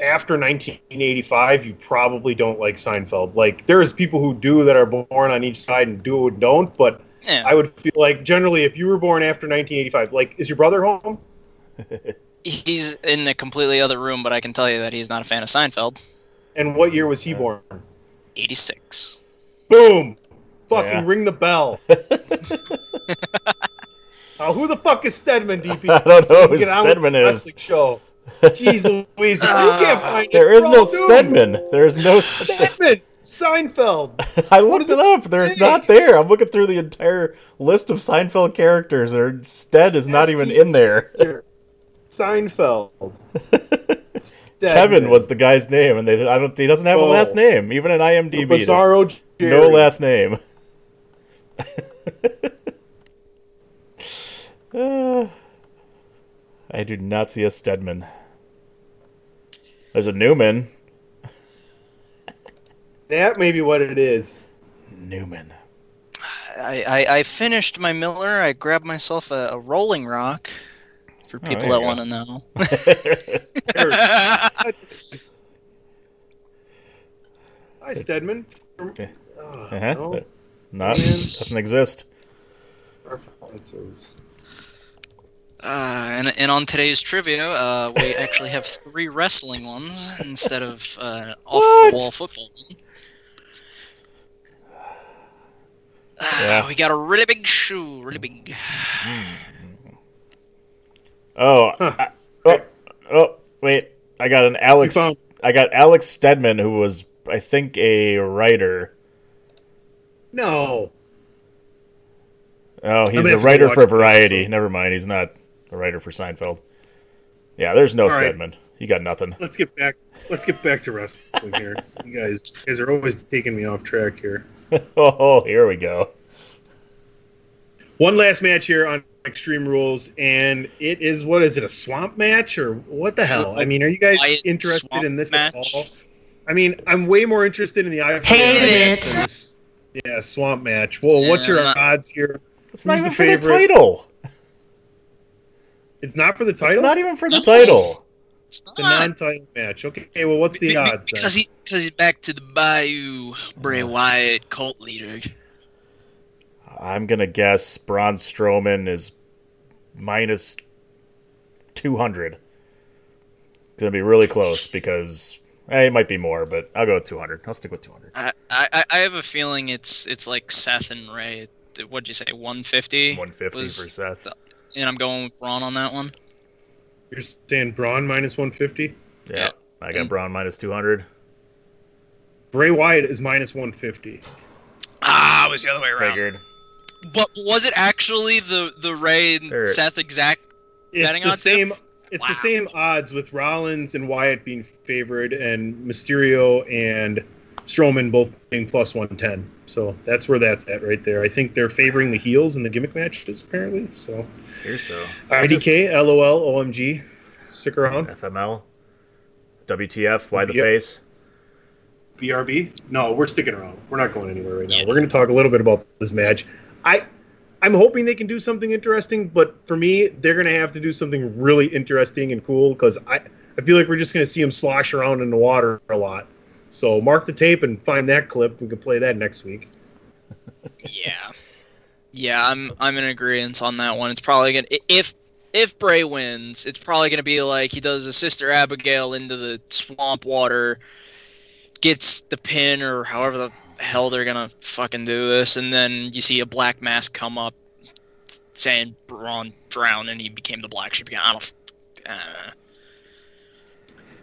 after 1985, you probably don't like Seinfeld. Like, there is people who do that are born on each side and do and don't, but yeah. I would feel like, generally, if you were born after 1985, like, is your brother home? He's in a completely other room, but I can tell you that he's not a fan of Seinfeld. And what year was he born? 86. Boom! Ring the bell. Who the fuck is Stedman, DP? I don't know who Stedman is. Show. Jeez Louise, you can't find there is no Stedman. There is no Stedman. Seinfeld. I looked it up. There's not there. I'm looking through the entire list of Seinfeld characters. Or Sted is not even in there. Seinfeld. Kevin was the guy's name, and he doesn't have a last name, even in IMDb. Bizarro Jerry. No last name. I do not see a Stedman. There's a Newman. That may be what it is. Newman. I finished my Miller. I grabbed myself a Rolling Rock. for people that want to know. Hi, Stedman. Okay. No. Not. Doesn't exist. And on today's trivia, we actually have 3 wrestling ones instead of off-the-wall football. We got a really big shoe, really big. Wait! I got an Alex. I got Alex Stedman, who was, I think, a writer. No. Oh, he's a writer for Variety. Never mind, he's not a writer for Seinfeld. Yeah, there's no Stedman. Right. You got nothing. Let's get back to wrestling here. You guys are always taking me off track here. Oh, here we go. One last match here on Extreme Rules, and it is, what is it, a swamp match or what the hell? I mean, are you guys interested in this match at all? I mean, I'm way more interested in the IFA. Hate it. Yeah, swamp match. Well, what's your odds here? It's not even for the title. It's not for the title? It's not even for the title. It's not. The non-title match. Okay, well, what's the odds? Because he's back to the Bayou, Bray Wyatt, cult leader. I'm going to guess Braun Strowman is minus 200. It's going to be really close because it might be more, but I'll go with 200. I'll stick with 200. I have a feeling it's like Seth and Ray. What'd you say, 150? 150 for Seth. And I'm going with Braun on that one. You're saying Braun minus 150? Yeah. I got Braun minus 200. Bray Wyatt is minus 150. Ah, it was the other way around. Figured. But was it actually the Ray and Seth exact betting odds? It's the same odds with Rollins and Wyatt being favored and Mysterio and Strowman both being plus 110. So that's where that's at right there. I think they're favoring the heels in the gimmick matches apparently. So. Here's so. IDK, LOL, OMG. Stick around. FML. WTF, why the face? BRB? No, we're sticking around. We're not going anywhere right now. We're going to talk a little bit about this match. I'm hoping they can do something interesting, but for me, they're going to have to do something really interesting and cool because I feel like we're just going to see them slosh around in the water a lot. So mark the tape and find that clip. We can play that next week. Yeah, I'm in agreement on that one. It's probably going to... If Bray wins, it's probably going to be like he does a Sister Abigail into the swamp water, gets the pin or however the hell they're going to fucking do this, and then you see a black mask come up saying Braun drowned and he became the black sheep again.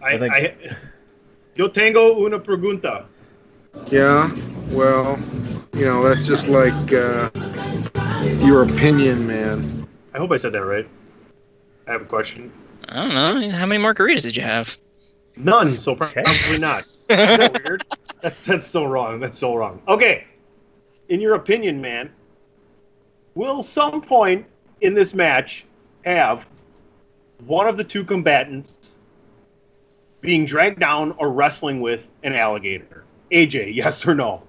I think Yo tengo una pregunta. Yeah, well, that's just like your opinion, man. I hope I said that right. I have a question. I don't know. How many margaritas did you have? None, so probably not. Is that weird? That's so wrong. That's so wrong. Okay. In your opinion, man, will some point in this match have one of the two combatants being dragged down or wrestling with an alligator? AJ, yes or no?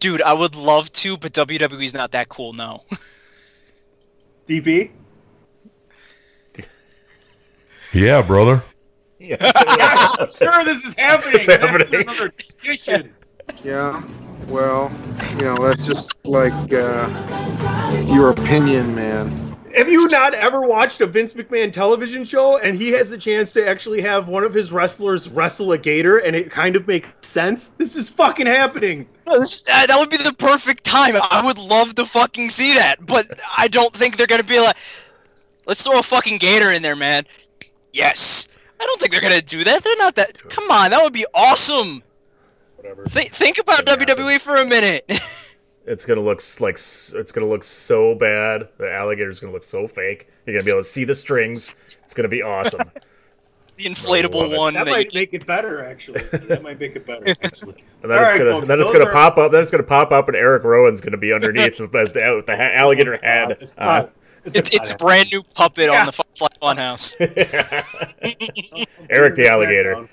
Dude, I would love to, but WWE's not that cool, no. DP? Yeah, brother. Yeah, I'm sure this is happening. It's happening. Another discussion. Yeah, well, that's just like your opinion, man. Have you not ever watched a Vince McMahon television show and he has the chance to actually have one of his wrestlers wrestle a gator and it kind of makes sense? This is fucking happening. That would be the perfect time. I would love to fucking see that, but I don't think they're going to be like, let's throw a fucking gator in there, man. Yes. I don't think they're going to do that. They're not that... Come on, that would be awesome. Whatever. Think about WWE for a minute. It's going to look like... It's going to look so bad. The alligator's going to look so fake. You're going to be able to see the strings. It's going to be awesome. The inflatable one. That might make it better, actually. And then it's going to pop up. Then it's going to pop up and Eric Rowan's going to be underneath with the alligator head. It's a brand new puppet on the Fly Funhouse. Eric the alligator.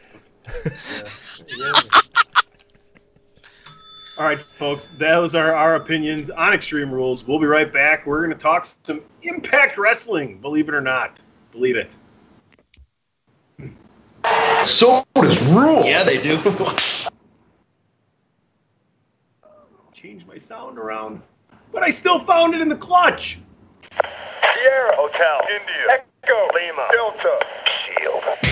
All right, folks, those are our opinions on Extreme Rules. We'll be right back. We're going to talk some Impact Wrestling, believe it or not. Believe it. So does Rule. Yeah, they do. Change my sound around. But I still found it in the clutch. Sierra Hotel. India. Echo. Lima. Delta. Shield.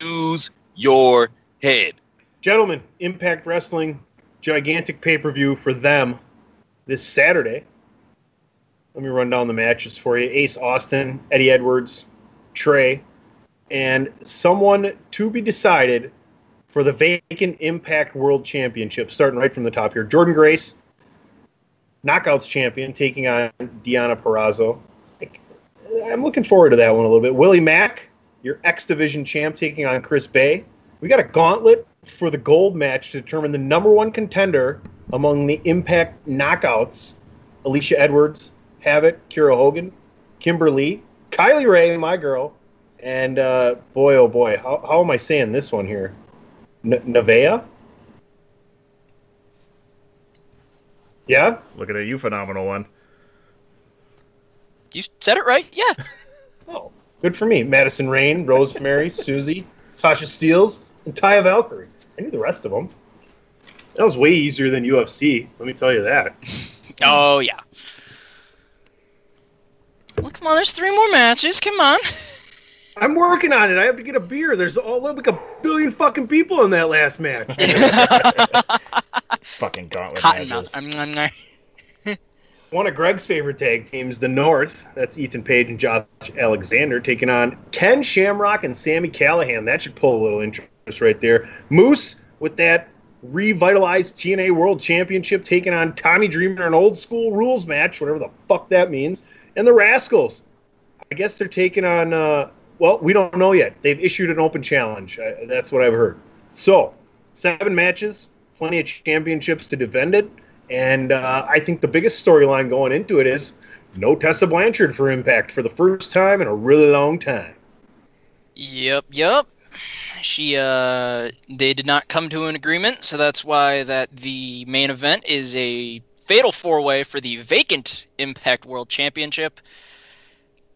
Use your head. Gentlemen, Impact Wrestling, gigantic pay-per-view for them this Saturday. Let me run down the matches for you. Ace Austin, Eddie Edwards, Trey, and someone to be decided for the vacant Impact World Championship, starting right from the top here. Jordynne Grace, Knockouts champion, taking on Deonna Purrazzo. I'm looking forward to that one a little bit. Willie Mack, your X-Division champ, taking on Chris Bey. We got a gauntlet for the gold match to determine the number one contender among the Impact Knockouts. Alicia Edwards, Havoc, Kiera Hogan, Kimberly, Kylie Rae, my girl, and boy, oh boy, how am I saying this one here? Nevaeh? Yeah? Look at you, phenomenal one. You said it right? Yeah. Oh. Good for me. Madison Rayne, Rosemary, Susie, Tasha Steelz, and Taya Valkyrie. I knew the rest of them. That was way easier than UFC. Let me tell you that. Oh, yeah. Well, come on. There's three more matches. Come on. I'm working on it. I have to get a beer. There's all like a billion fucking people in that last match. Fucking gauntlet Cotton matches. I'm One of Greg's favorite tag teams, The North, that's Ethan Page and Josh Alexander, taking on Ken Shamrock and Sami Callihan. That should pull a little interest right there. Moose, with that revitalized TNA World Championship, taking on Tommy Dreamer, an old school rules match, whatever the fuck that means. And the Rascals, I guess they're taking on, well, we don't know yet. They've issued an open challenge. That's what I've heard. So, 7 matches, plenty of championships to defend it. And I think the biggest storyline going into it is no Tessa Blanchard for Impact for the first time in a really long time. Yep. She, they did not come to an agreement, so that's why that the main event is a fatal four-way for the vacant Impact World Championship.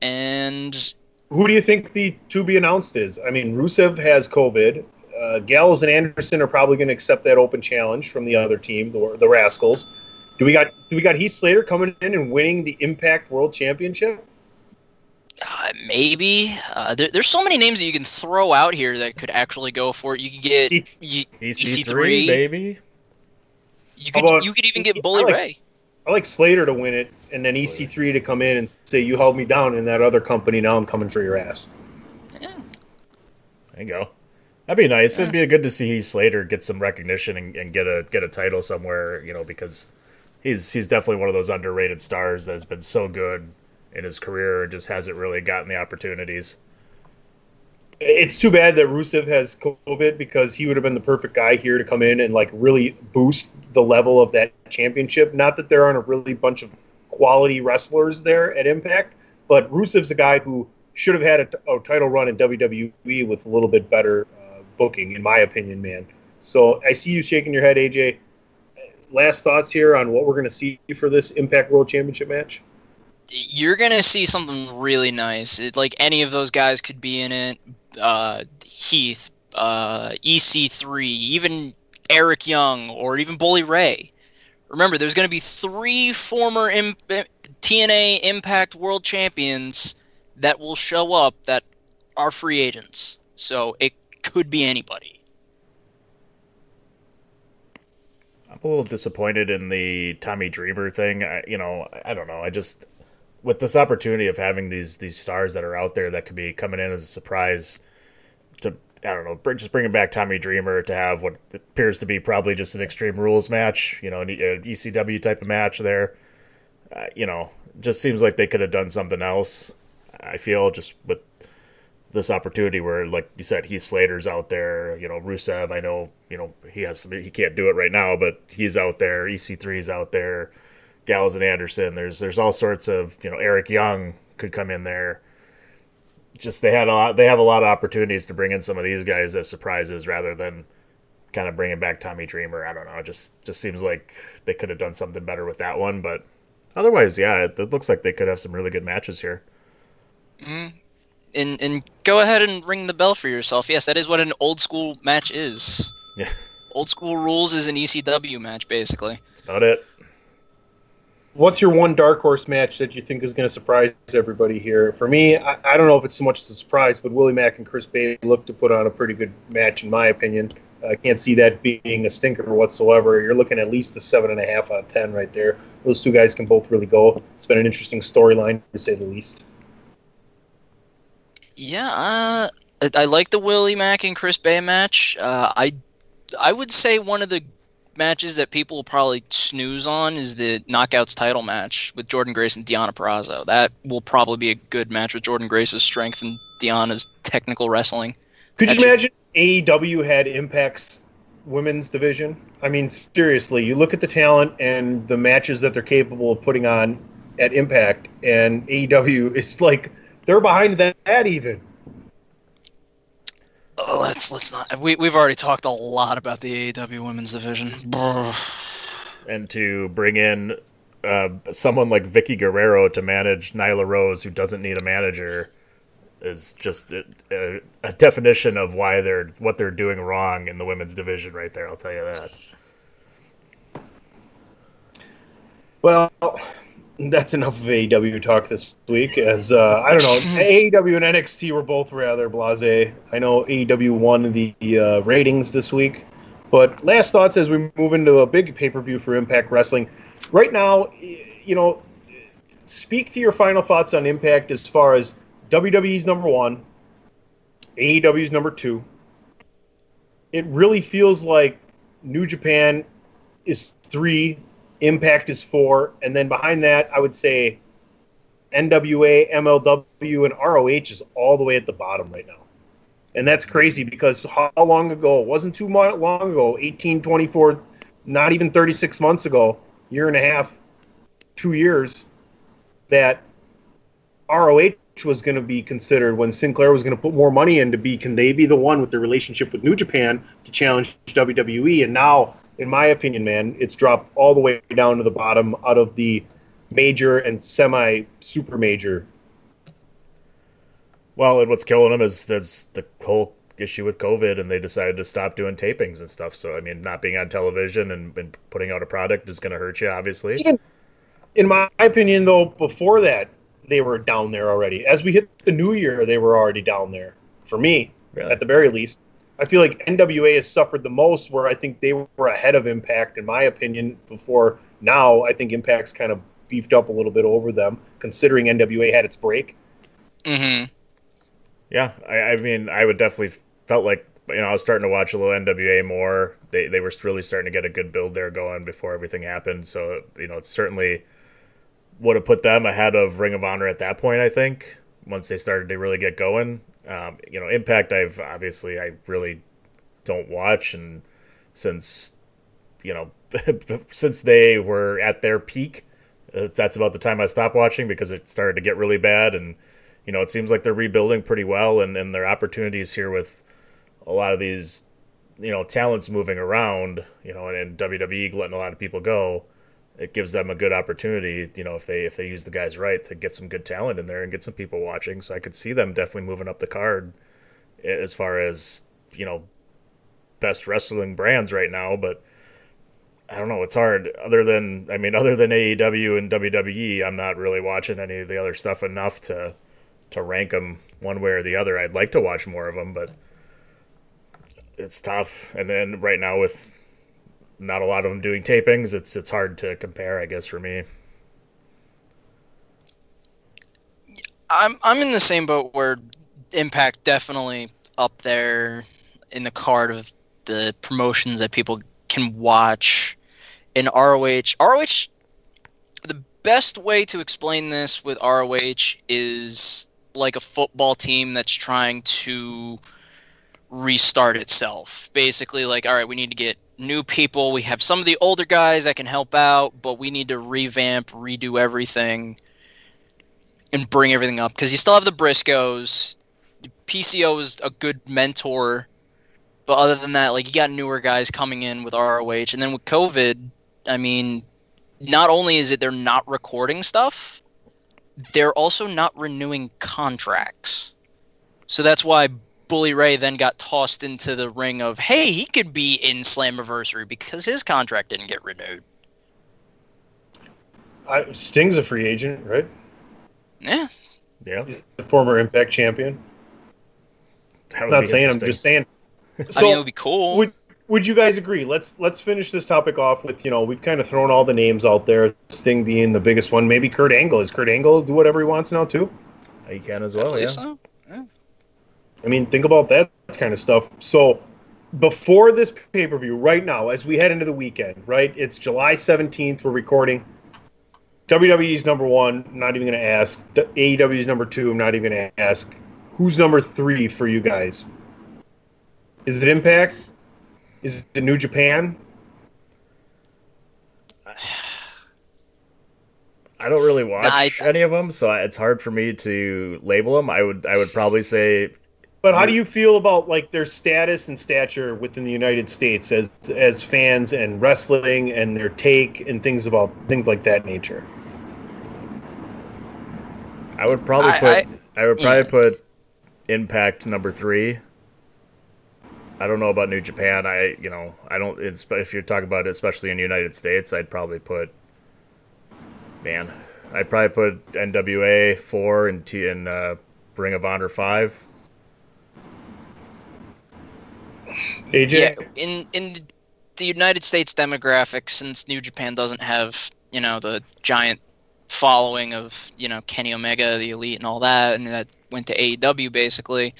And who do you think the to-be-announced is? I mean, Rusev has COVID. Gallows and Anderson are probably going to accept that open challenge from the other team, the Rascals. Do we got Heath Slater coming in and winning the Impact World Championship? Maybe. There's so many names that you can throw out here that could actually go for it. You could get EC3, baby. You could even get Bully Ray. I like Slater to win it, and then EC3 to come in and say, "You held me down in that other company. Now I'm coming for your ass." Yeah. There you go. That'd be nice. Yeah. It'd be good to see Heath Slater get some recognition and get a title somewhere, you know, because he's definitely one of those underrated stars that has been so good in his career and just hasn't really gotten the opportunities. It's too bad that Rusev has COVID because he would have been the perfect guy here to come in and like really boost the level of that championship. Not that there aren't a really bunch of quality wrestlers there at Impact, but Rusev's a guy who should have had a title run in WWE with a little bit better booking, in my opinion, man. So I see you shaking your head, AJ. Last thoughts here on what we're going to see for this Impact World Championship match? You're going to see something really nice. Like any of those guys could be in it. Heath, EC3, even Eric Young, or even Bully Ray. Remember, there's going to be 3 former TNA Impact World Champions that will show up that are free agents. So it could be anybody. I'm a little disappointed in the Tommy Dreamer thing. I don't know. I just, with this opportunity of having these stars that are out there that could be coming in as a surprise, to I don't know, just bringing back Tommy Dreamer to have what appears to be probably just an Extreme Rules match, you know, an ECW type of match there. You know, just seems like they could have done something else, I feel, just with this opportunity where, like you said, Heath Slater's out there, you know, Rusev, I know, you know, he can't do it right now, but he's out there, EC3's out there, Gallows and Anderson, there's all sorts of, you know, Eric Young could come in there. Just they have a lot of opportunities to bring in some of these guys as surprises rather than kind of bringing back Tommy Dreamer. I don't know. It just seems like they could have done something better with that one. But otherwise, yeah, it looks like they could have some really good matches here. Mm. And go ahead and ring the bell for yourself. Yes, that is what an old school match is. Yeah. Old school rules is an ECW match, basically. That's about it. What's your one dark horse match that you think is going to surprise everybody here? For me, I don't know if it's so much as a surprise, but Willie Mack and Chris Bey look to put on a pretty good match, in my opinion. I can't see that being a stinker whatsoever. You're looking at least a 7.5 out of 10 right there. Those two guys can both really go. It's been an interesting storyline, to say the least. Yeah, I like the Willie Mack and Chris Bey match. I would say one of the matches that people will probably snooze on is the Knockouts title match with Jordynne Grace and Deonna Purrazzo. That will probably be a good match with Jordynne Grace's strength and Deonna's technical wrestling. Could you imagine AEW had Impact's women's division? I mean, seriously, you look at the talent and the matches that they're capable of putting on at Impact, and AEW is like, they're behind that even. Oh, let's not. We've already talked a lot about the AEW women's division. And to bring in someone like Vicky Guerrero to manage Nyla Rose, who doesn't need a manager, is just a definition of why what they're doing wrong in the women's division, right there. I'll tell you that. Well, that's enough of AEW talk this week. As I don't know, AEW and NXT were both rather blasé. I know AEW won the ratings this week, but last thoughts as we move into a big pay-per-view for Impact Wrestling. Right now, you know, speak to your final thoughts on Impact as far as WWE's number one, AEW's number two. It really feels like New Japan is three. Impact is 4, and then behind that, I would say NWA, MLW, and ROH is all the way at the bottom right now. And that's crazy because how long ago, it wasn't too long ago, 18, 24, not even 36 months ago, year and a half, 2 years, that ROH was going to be considered when Sinclair was going to put more money in to be, can they be the one with the relationship with New Japan to challenge WWE? And now, in my opinion, man, it's dropped all the way down to the bottom out of the major and semi-super major. Well, and what's killing them is that's the whole issue with COVID, and they decided to stop doing tapings and stuff. So, I mean, not being on television and putting out a product is going to hurt you, obviously. In my opinion, though, before that, they were down there already. As we hit the new year, they were already down there, for me, really? At the very least. I feel like NWA has suffered the most, where I think they were ahead of Impact, in my opinion, before now. I think Impact's kind of beefed up a little bit over them, considering NWA had its break. Mm-hmm. Yeah, I mean, I would definitely felt like, you know, I was starting to watch a little NWA more. They were really starting to get a good build there going before everything happened. So, you know, it certainly would have put them ahead of Ring of Honor at that point, I think, once they started to really get going. You know, Impact, I really don't watch, and since, you know, since they were at their peak, that's about the time I stopped watching because it started to get really bad. And, you know, it seems like they're rebuilding pretty well, and their opportunities here with a lot of these, you know, talents moving around, you know, and WWE letting a lot of people go, it gives them a good opportunity, you know, if they use the guys right, to get some good talent in there and get some people watching. So I could see them definitely moving up the card as far as, you know, best wrestling brands right now. But I don't know, it's hard. Other than AEW and WWE, I'm not really watching any of the other stuff enough to rank them one way or the other. I'd like to watch more of them, but it's tough. And then right now with not a lot of them doing tapings, it's hard to compare, I guess, for me. I'm in the same boat where Impact definitely up there in the card of the promotions that people can watch in ROH. ROH, the best way to explain this with ROH is like a football team that's trying to restart itself. Basically, like, all right, we need to get new people. We have some of the older guys that can help out, but we need to revamp, redo everything, and bring everything up. Because you still have the Briscoes. PCO is a good mentor. But other than that, like, you got newer guys coming in with ROH. And then with COVID, I mean, not only is it they're not recording stuff, they're also not renewing contracts. So that's why Bully Ray then got tossed into the ring of, hey, he could be in Slammiversary because his contract didn't get renewed. Sting's a free agent, right? Yeah. Yeah. The former Impact champion. I'm not saying, I'm just saying. So, I mean, it would be cool. Would you guys agree? Let's finish this topic off with, you know, we've kind of thrown all the names out there, Sting being the biggest one. Maybe Kurt Angle. Is Kurt Angle do whatever he wants now, too? He can as well, yeah. So. Yeah. I mean, think about that kind of stuff. So, before this pay-per-view, right now, as we head into the weekend, right? It's July 17th. We're recording. WWE's number one. I'm not even going to ask. AEW's number two. I'm not even going to ask. Who's number three for you guys? Is it Impact? Is it New Japan? I don't really watch any of them, so it's hard for me to label them. I would probably say. But how do you feel about, like, their status and stature within the United States as fans and wrestling and their take and things like that nature? I would probably put Impact number three. I don't know about New Japan. If you're talking about it, especially in the United States, I'd probably put NWA 4 and Ring of Honor 5. AJ? Yeah, in the United States demographic, since New Japan doesn't have, you know, the giant following of, you know, Kenny Omega, the Elite, and all that, and that went to AEW basically.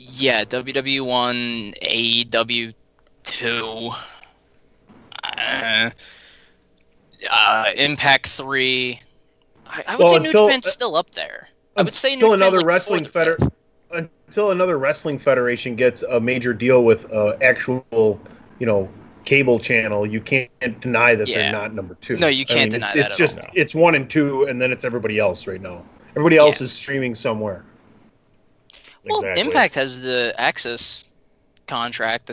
Yeah, WWE 1, AEW 2, Impact 3. I would say New Japan's still up there. I would say New Japan's until another wrestling federation gets a major deal with actual, you know, cable channel, you can't deny that they're not number two. No, you can't deny that. It's just all. It's one and two, and then it's everybody else right now. Everybody else is streaming somewhere. Well, exactly. Impact has the Access contract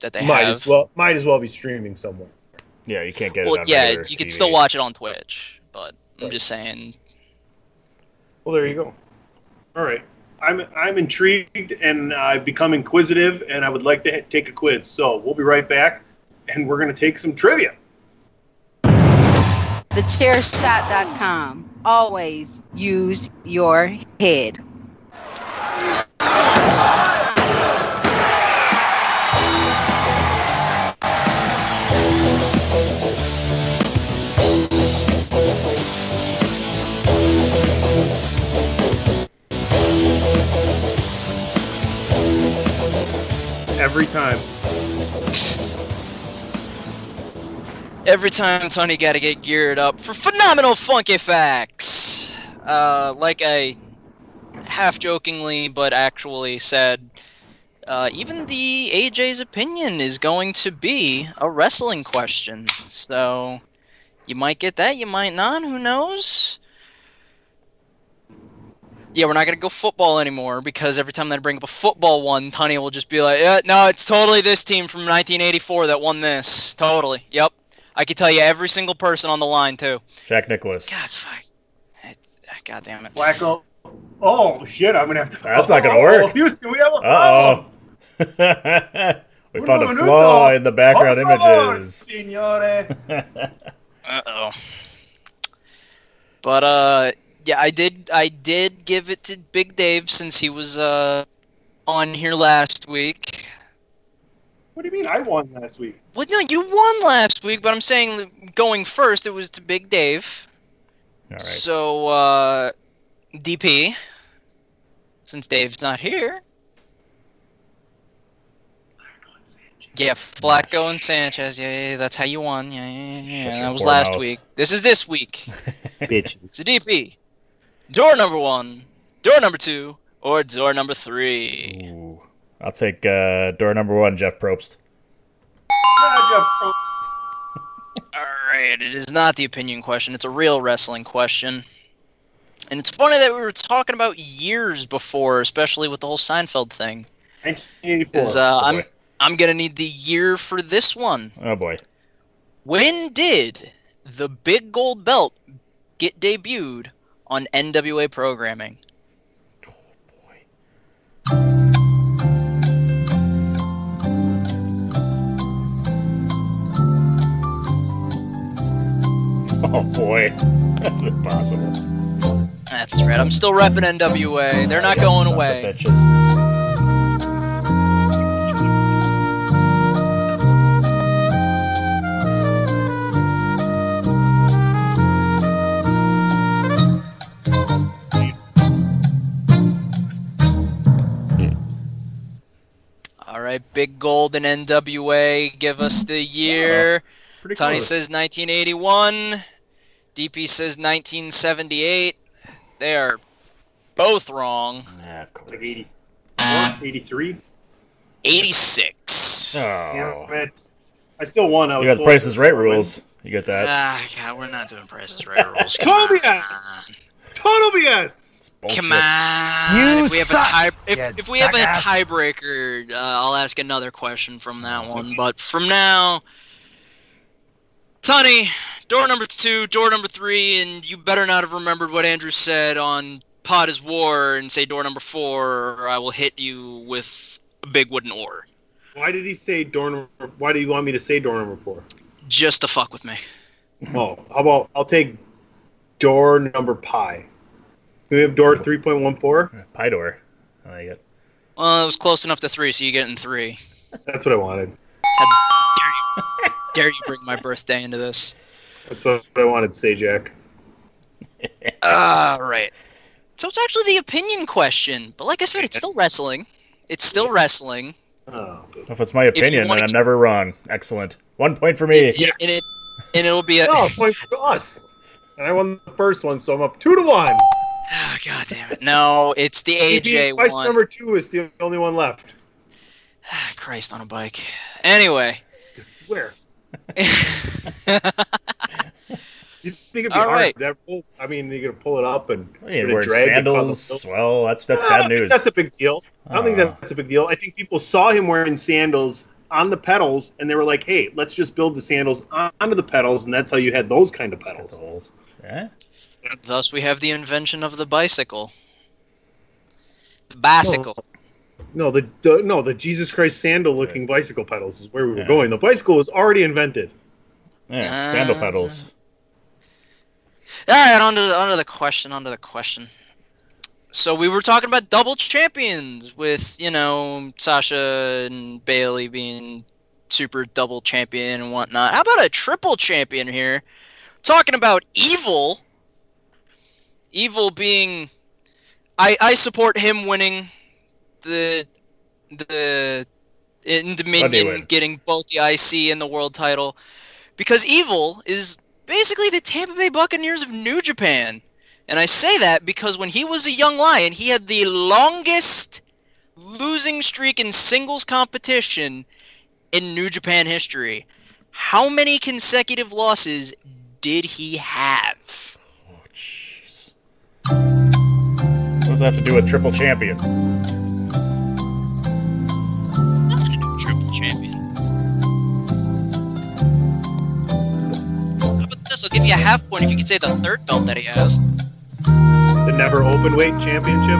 that they have. Might as well be streaming somewhere. Yeah, you can't get it on regular TV. You can still watch it on Twitch, but I'm just saying. Well, there you go. All right. I'm intrigued, and I've become inquisitive, and I would like to take a quiz. So we'll be right back, and we're going to take some trivia. Thechairshot.com. Always use your head. Every time. Every time, Tony, gotta get geared up for phenomenal funky facts. Like I half-jokingly but actually said, even the AJ's opinion is going to be a wrestling question. So you might get that, you might not, who knows? Yeah, we're not going to go football anymore because every time they bring up a football one, Tunney will just be like, yeah, no, it's totally this team from 1984 that won this. Totally. Yep. I can tell you every single person on the line, too. Jack Nicklaus. God, fuck. God damn it. Wacko. Oh, shit, I'm going to have to... That's not going to work. Houston, we have a problem. Uh-oh. We found a flaw in the background images. Signore. Uh-oh. But, yeah, I did give it to Big Dave since he was on here last week. What do you mean I won last week? Well, no, you won last week, but I'm saying going first, it was to Big Dave. All right. So, DP, since Dave's not here, Yeah, Flacco and Sanchez. Yeah, that's how you won. Yeah. That was last week. This is this week. Bitches. So DP, door number 1, door number 2, or door number 3? Ooh. I'll take door number 1, Jeff Probst. All right, it is not the opinion question. It's a real wrestling question. And it's funny that we were talking about years before, especially with the whole Seinfeld thing. 1984. Because I'm going to need the year for this one. Oh, boy. When did the Big Gold Belt get debuted on NWA programming? Oh, boy. Oh, boy. That's impossible. That's right. I'm still repping NWA. They're not going away. All right. Big Gold and NWA. Give us the year. Tunney says 1981. DP says 1978. They are both wrong. Yeah, of course. Like 83? 86. Oh. Yeah, I still won. You got the Price is Right rules. You got that. Ah, God, we're not doing Price is Right rules. Total BS! Total BS! Come on. If we have a tiebreaker, I'll ask another question from that one. But from now... Tunney, door number 2, door number 3, and you better not have remembered what Andrew said on Pod is War and say door number 4, or I will hit you with a big wooden oar. Why did he say why do you want me to say door number 4? Just to fuck with me. Oh, how about I'll take door number pi. Do we have door 3.14? Pi door. I like it. Well, it was close enough to 3, so you get in 3. That's what I wanted. Dare you bring my birthday into this? That's what I wanted to say, Jack. All right. So it's actually the opinion question, but like I said, it's still wrestling. It's still wrestling. Oh. If it's my opinion, then I'm never wrong. Excellent. 1 point for me. Yeah, and it'll be a point for us. And I won the first one, so I'm up 2-1. Oh, God damn it! No, it's the AJ one. Vice number 2 is the only one left. Christ on a bike. Anyway. Where? You think it'd be all hard? Right. I mean, you're gonna pull it up and wear sandals. Well, that's bad news. That's a big deal. I don't think that's a big deal. I think people saw him wearing sandals on the pedals, and they were like, "Hey, let's just build the sandals onto the pedals," and that's how you had those kind of pedals. Yeah. Thus, we have the invention of the bicycle. The bicycle. Oh. No, the Jesus Christ sandal-looking bicycle pedals is where we were going. The bicycle was already invented. Yeah, sandal pedals. All right, onto the question. So we were talking about double champions with, Sasha and Bayley being super double champion and whatnot. How about a triple champion here? Talking about Evil. Evil being... I support him winning... the in Dominion getting both the IC and the world title, because Evil is basically the Tampa Bay Buccaneers of New Japan. And I say that because when he was a young lion, he had the longest losing streak in singles competition in New Japan history. How many consecutive losses did he have? Oh, jeez. What does that have to do with triple champion? I'll give you a half point if you could say the third belt that he has. The Never Openweight Championship?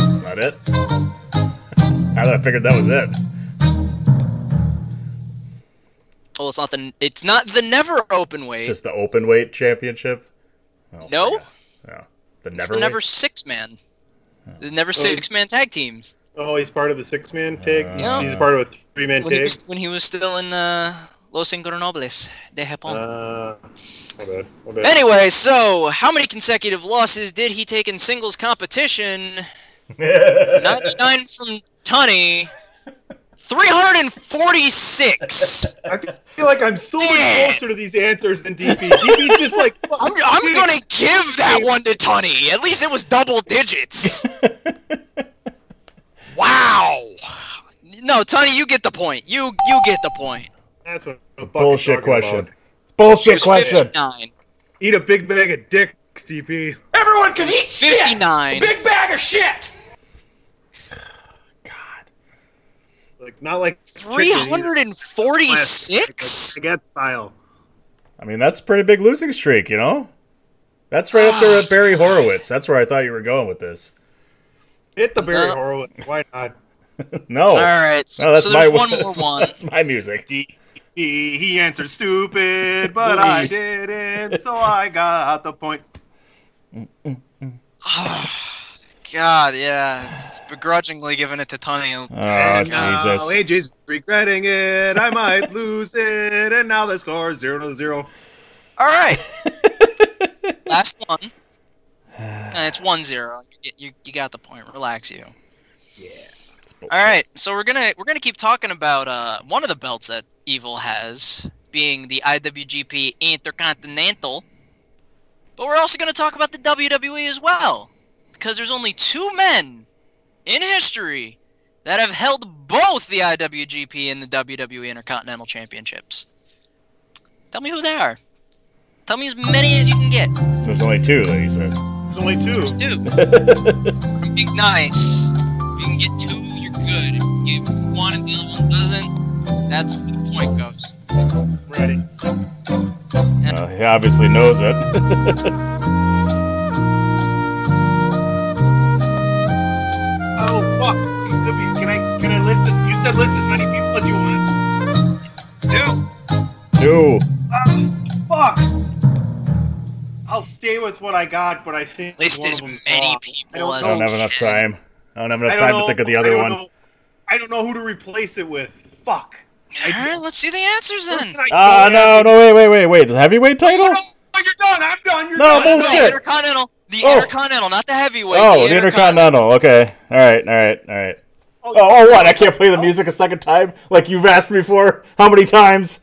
That's not it. I thought I figured that was it. Well, it's not the Never Openweight. It's just the Openweight Championship? Oh, no. Yeah. The Never Six-Man. The Never Six-Man Tag Teams. Oh, he's part of the Six-Man Tag? He's part of a three-man tag? When he was still in Los Ingobernables de Japón. My bad. Anyway, so how many consecutive losses did he take in singles competition? 99 from Tunney. 346. I feel like I'm so much closer to these answers than DP. DP's just like, I'm going to give that one to Tunney. At least it was double digits. Wow. No, Tunney, you get the point. You get the point. That's what it's a bullshit question. Bullshit question. 59. Eat a big bag of dicks, DP. Everyone can eat 59. Shit. Big bag of shit. God. Like not like 346. I get style. I mean, that's a pretty big losing streak, you know. That's right up there with Barry Horowitz. That's where I thought you were going with this. Hit the Barry Horowitz. Why not? No. All right. So there's one more one. That's my music. He answered stupid, but I didn't, so I got the point. God, yeah. It's begrudgingly giving it to Tunney. Oh, Jesus. AJ's regretting it. I might lose it. And now the score is 0-0. All right. Last one. It's 1-0. You got the point. Relax, you. Yeah. All right, so we're gonna keep talking about one of the belts that Evil has, being the IWGP Intercontinental, but we're also gonna talk about the WWE as well, because there's only two men in history that have held both the IWGP and the WWE Intercontinental Championships. Tell me who they are. Tell me as many as you can get. There's only two, like you said. There's only two. There's two. I'm being nice. You can get two. Good. If you get one and the other one doesn't, that's where the point goes. Ready. He obviously knows it. Oh, fuck. Can I list this? You said list as many people as you want. Two. Fuck. I'll stay with what I got, but I think list as many people as I don't have enough time. I don't have enough time to think of the other one. I don't know who to replace it with. Fuck. Alright, let's see the answers then. No, wait. The heavyweight title? You're done, I'm done. Bullshit. No, Intercontinental. Intercontinental, not the heavyweight. Oh, the Intercontinental. Okay. Alright. Oh, what? I can't play the music a second time? Like you've asked me for? How many times?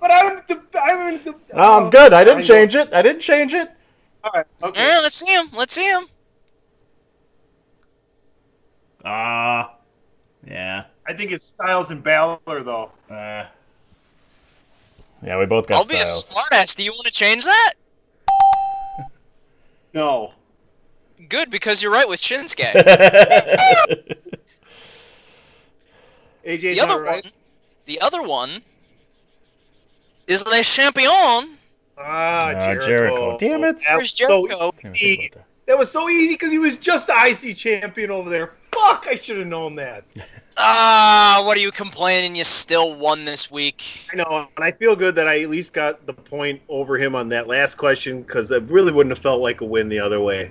But I'm good. I didn't change it. Alright, okay. Alright, let's see him. Yeah. I think it's Styles and Balor, though. Yeah, we both got Styles. I'll be a smartass. Do you want to change that? No. Good, because you're right with Shinsuke. AJ's not right. The other one is Le Champion. Jericho. Damn it. Where's Jericho? That was so easy because he was just the IC champion over there. Fuck, I should have known that. What are you complaining? You still won this week. I know, and I feel good that I at least got the point over him on that last question because I really wouldn't have felt like a win the other way.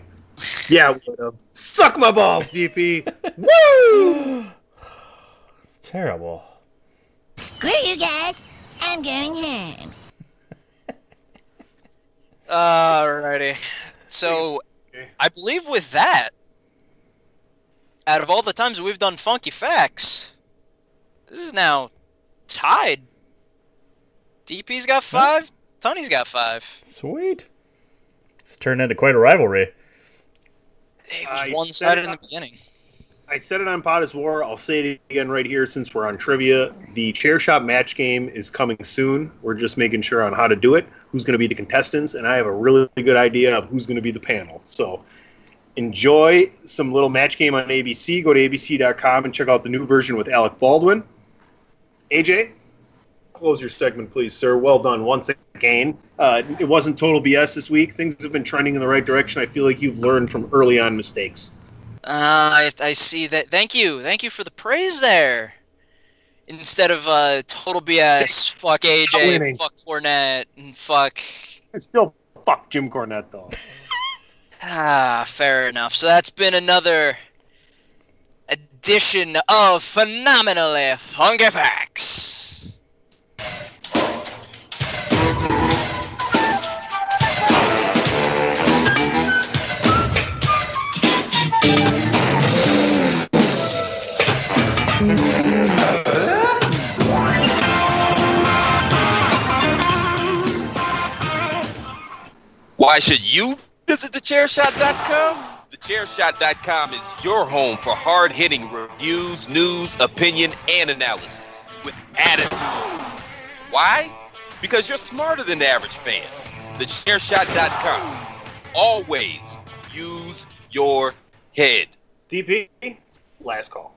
Yeah, I would have. Suck my balls, DP. Woo! It's terrible. Screw you guys. I'm going home. Alrighty. So, I believe with that, out of all the times we've done funky facts, this is now tied. DP's got 5, Tony's got 5. Sweet. It's turned into quite a rivalry. It was one-sided in the beginning. I said it on Pod is War. I'll say it again right here since we're on trivia. The Chair Shot match game is coming soon. We're just making sure on how to do it, who's going to be the contestants, and I have a really good idea of who's going to be the panel. So enjoy some little match game on ABC. Go to abc.com and check out the new version with Alec Baldwin. AJ, close your segment, please, sir. Well done once again. It wasn't total BS this week. Things have been trending in the right direction. I feel like you've learned from early on mistakes. I see that. Thank you. Thank you for the praise there. Instead of total BS, fuck AJ, fuck Cornette, and fuck... I still fuck Jim Cornette, though. Fair enough. So that's been another edition of Phenomenally Funky Facts. Why should you visit thechairshot.com? Thechairshot.com is your home for hard-hitting reviews, news, opinion, and analysis with attitude. Why? Because you're smarter than the average fan. Thechairshot.com. Always use your head. DP, last call.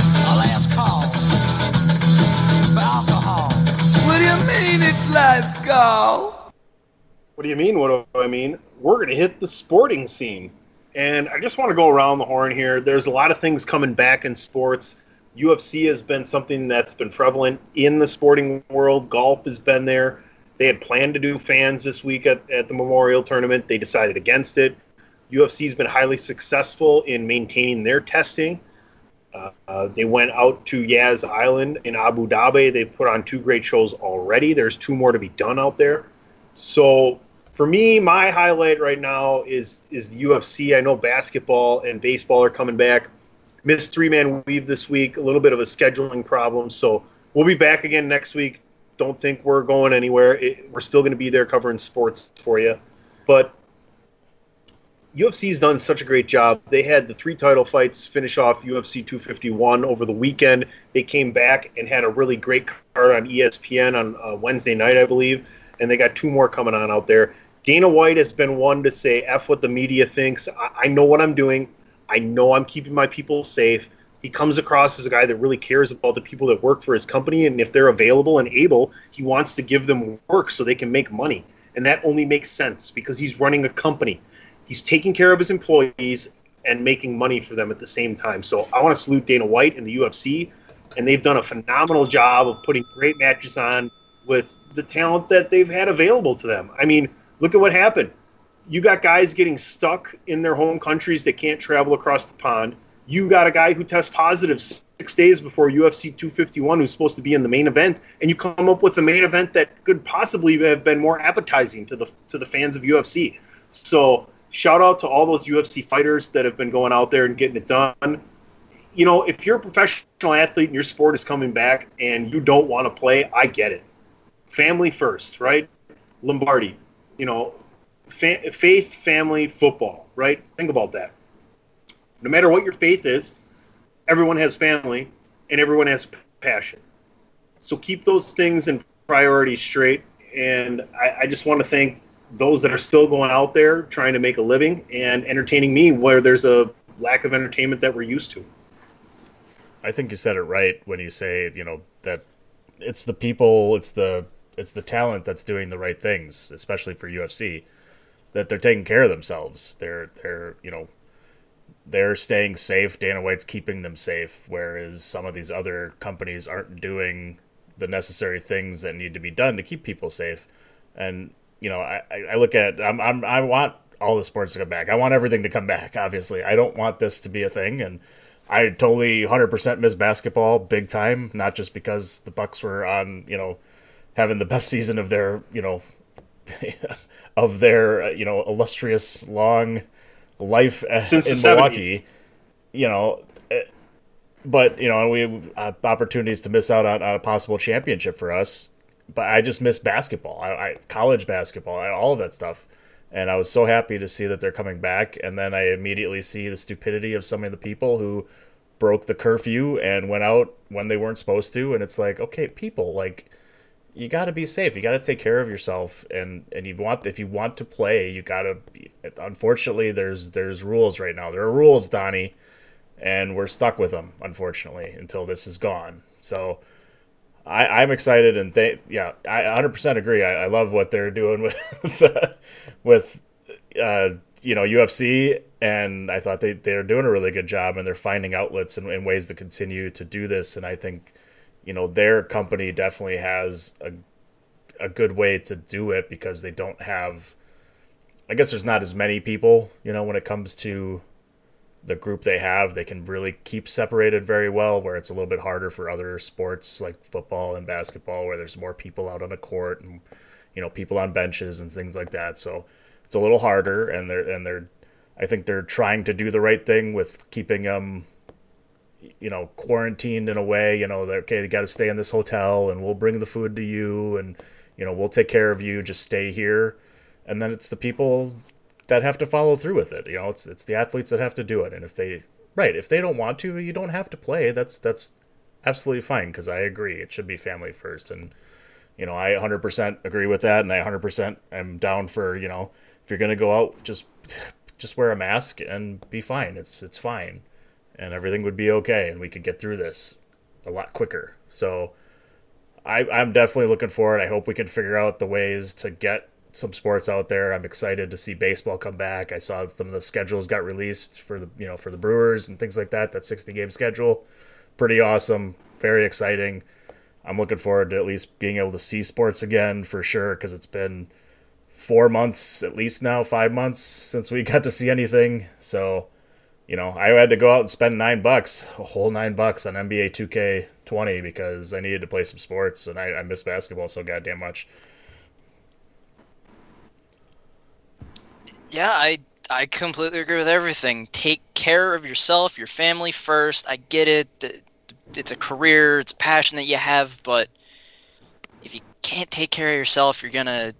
Our last call for alcohol. What do you mean it's last call? What do you mean? What do I mean? We're going to hit the sporting scene. And I just want to go around the horn here. There's a lot of things coming back in sports. UFC has been something that's been prevalent in the sporting world. Golf has been there. They had planned to do fans this week at the Memorial Tournament. They decided against it. UFC's been highly successful in maintaining their testing. They went out to Yas Island in Abu Dhabi. They put on two great shows already. There's two more to be done out there. So for me, my highlight right now is the UFC. I know basketball and baseball are coming back. Missed three-man weave this week, a little bit of a scheduling problem. So we'll be back again next week. Don't think we're going anywhere. We're still going to be there covering sports for you. But UFC's done such a great job. They had the three title fights finish off UFC 251 over the weekend. They came back and had a really great card on ESPN on Wednesday night, I believe, and they got two more coming on out there. Dana White has been one to say, F what the media thinks. I know what I'm doing. I know I'm keeping my people safe. He comes across as a guy that really cares about the people that work for his company, and if they're available and able, he wants to give them work so they can make money. And that only makes sense because he's running a company. He's taking care of his employees and making money for them at the same time. So I want to salute Dana White and the UFC, and they've done a phenomenal job of putting great matches on with the talent that they've had available to them. I mean, look at what happened. You got guys getting stuck in their home countries that can't travel across the pond. You got a guy who tests positive 6 days before UFC 251 who's supposed to be in the main event, and you come up with a main event that could possibly have been more appetizing to the fans of UFC. So shout out to all those UFC fighters that have been going out there and getting it done. You know, if you're a professional athlete and your sport is coming back and you don't want to play, I get it. Family first, right? Lombardi, you know, faith, family, football, right? Think about that. No matter what your faith is, everyone has family and everyone has passion. So keep those things and priorities straight. And I just want to thank those that are still going out there trying to make a living and entertaining me where there's a lack of entertainment that we're used to. I think you said it right when you say, you know, that it's the people, it's the talent that's doing the right things, especially for UFC, that they're taking care of themselves. They're you know, they're staying safe. Dana White's keeping them safe, whereas some of these other companies aren't doing the necessary things that need to be done to keep people safe. And you know, I look at I want all the sports to come back. I want everything to come back. Obviously, I don't want this to be a thing. And I totally 100% miss basketball big time. Not just because the Bucks were on, you know, having the best season of their, you know, of their, you know, illustrious long life since in Milwaukee. 70s. You know, but you know, we have opportunities to miss out on a possible championship for us. But I just miss basketball, college basketball, all of that stuff. And I was so happy to see that they're coming back. And then I immediately see the stupidity of some of the people who broke the curfew and went out when they weren't supposed to. And it's like, okay, people, like, you got to be safe. You got to take care of yourself. And if you want to play, you got to – unfortunately, there's rules right now. There are rules, Donnie, and we're stuck with them, unfortunately, until this is gone. So – I'm excited, and I 100% agree. I love what they're doing with you know, UFC, and I thought they're doing a really good job, and they're finding outlets and ways to continue to do this. And I think, you know, their company definitely has a good way to do it because they don't have. I guess there's not as many people, you know, when it comes to the group they have. They can really keep separated very well, where it's a little bit harder for other sports like football and basketball, where there's more people out on a court and, you know, people on benches and things like that. So it's a little harder, and I think they're trying to do the right thing with keeping them, you know, quarantined in a way. You know, okay, they got to stay in this hotel, and we'll bring the food to you, and you know, we'll take care of you, just stay here. And then it's the people that have to follow through with it. You know, it's the athletes that have to do it. And if they, right, if they don't want to, you don't have to play. That's absolutely fine, because I agree. It should be family first. And, you know, I 100% agree with that. And I 100% am down for, you know, if you're going to go out, just wear a mask and be fine. It's fine. And everything would be okay. And we could get through this a lot quicker. So I'm definitely looking forward. I hope we can figure out the ways to get some sports out there. I'm excited to see baseball come back. I saw some of the schedules got released for the, you know, for the Brewers and things like that. That 60-game schedule, pretty awesome, very exciting. I'm looking forward to at least being able to see sports again for sure, because it's been 4 months at least now, 5 months since we got to see anything. So, you know, I had to go out and spend $9, a whole $9 on NBA 2K20 because I needed to play some sports, and I miss basketball so goddamn much. Yeah, I completely agree with everything. Take care of yourself, your family first. I get it. It's a career, it's a passion that you have, but if you can't take care of yourself, you're going to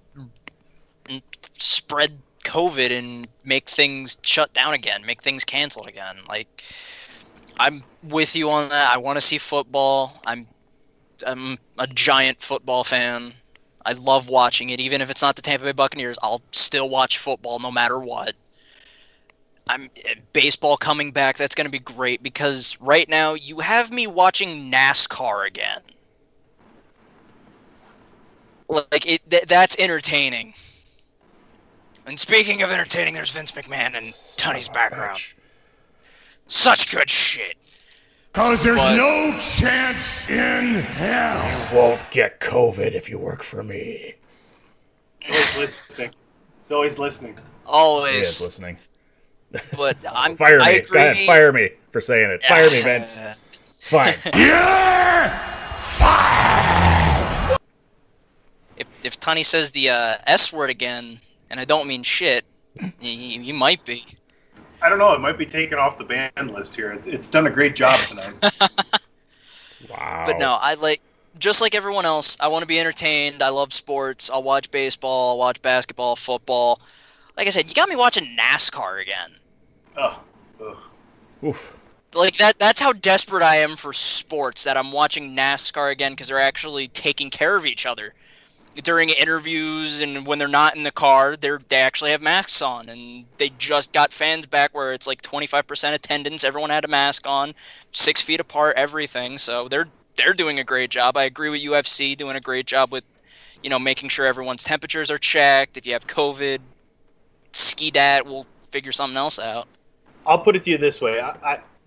spread COVID and make things shut down again, make things canceled again. Like, I'm with you on that. I want to see football. I'm a giant football fan. I love watching it. Even if it's not the Tampa Bay Buccaneers, I'll still watch football no matter what. Baseball coming back, that's going to be great, because right now you have me watching NASCAR again. Like, that's entertaining. And speaking of entertaining, there's Vince McMahon and Tunney's background. Bitch. Such good shit. Because there's no chance in hell you won't get COVID if you work for me. Always listening. He's always listening. Always. He is listening. But I'm fire me. I agree. God, fire me for saying it. Fire me, Vince. Fine. Fire. If Tunney says the S word again, and I don't mean shit, you might be. I don't know. It might be taken off the ban list here. It's done a great job tonight. Wow. But no, just like everyone else, I want to be entertained. I love sports. I'll watch baseball. I'll watch basketball, football. Like I said, you got me watching NASCAR again. Oof. Like, that's how desperate I am for sports, that I'm watching NASCAR again, because they're actually taking care of each other. During interviews and when they're not in the car, they actually have masks on, and they just got fans back where it's like 25% attendance. Everyone had a mask on, 6 feet apart, everything. So they're doing a great job. I agree with UFC doing a great job with, you know, making sure everyone's temperatures are checked. If you have COVID, ski dat, we'll figure something else out. I'll put it to you this way.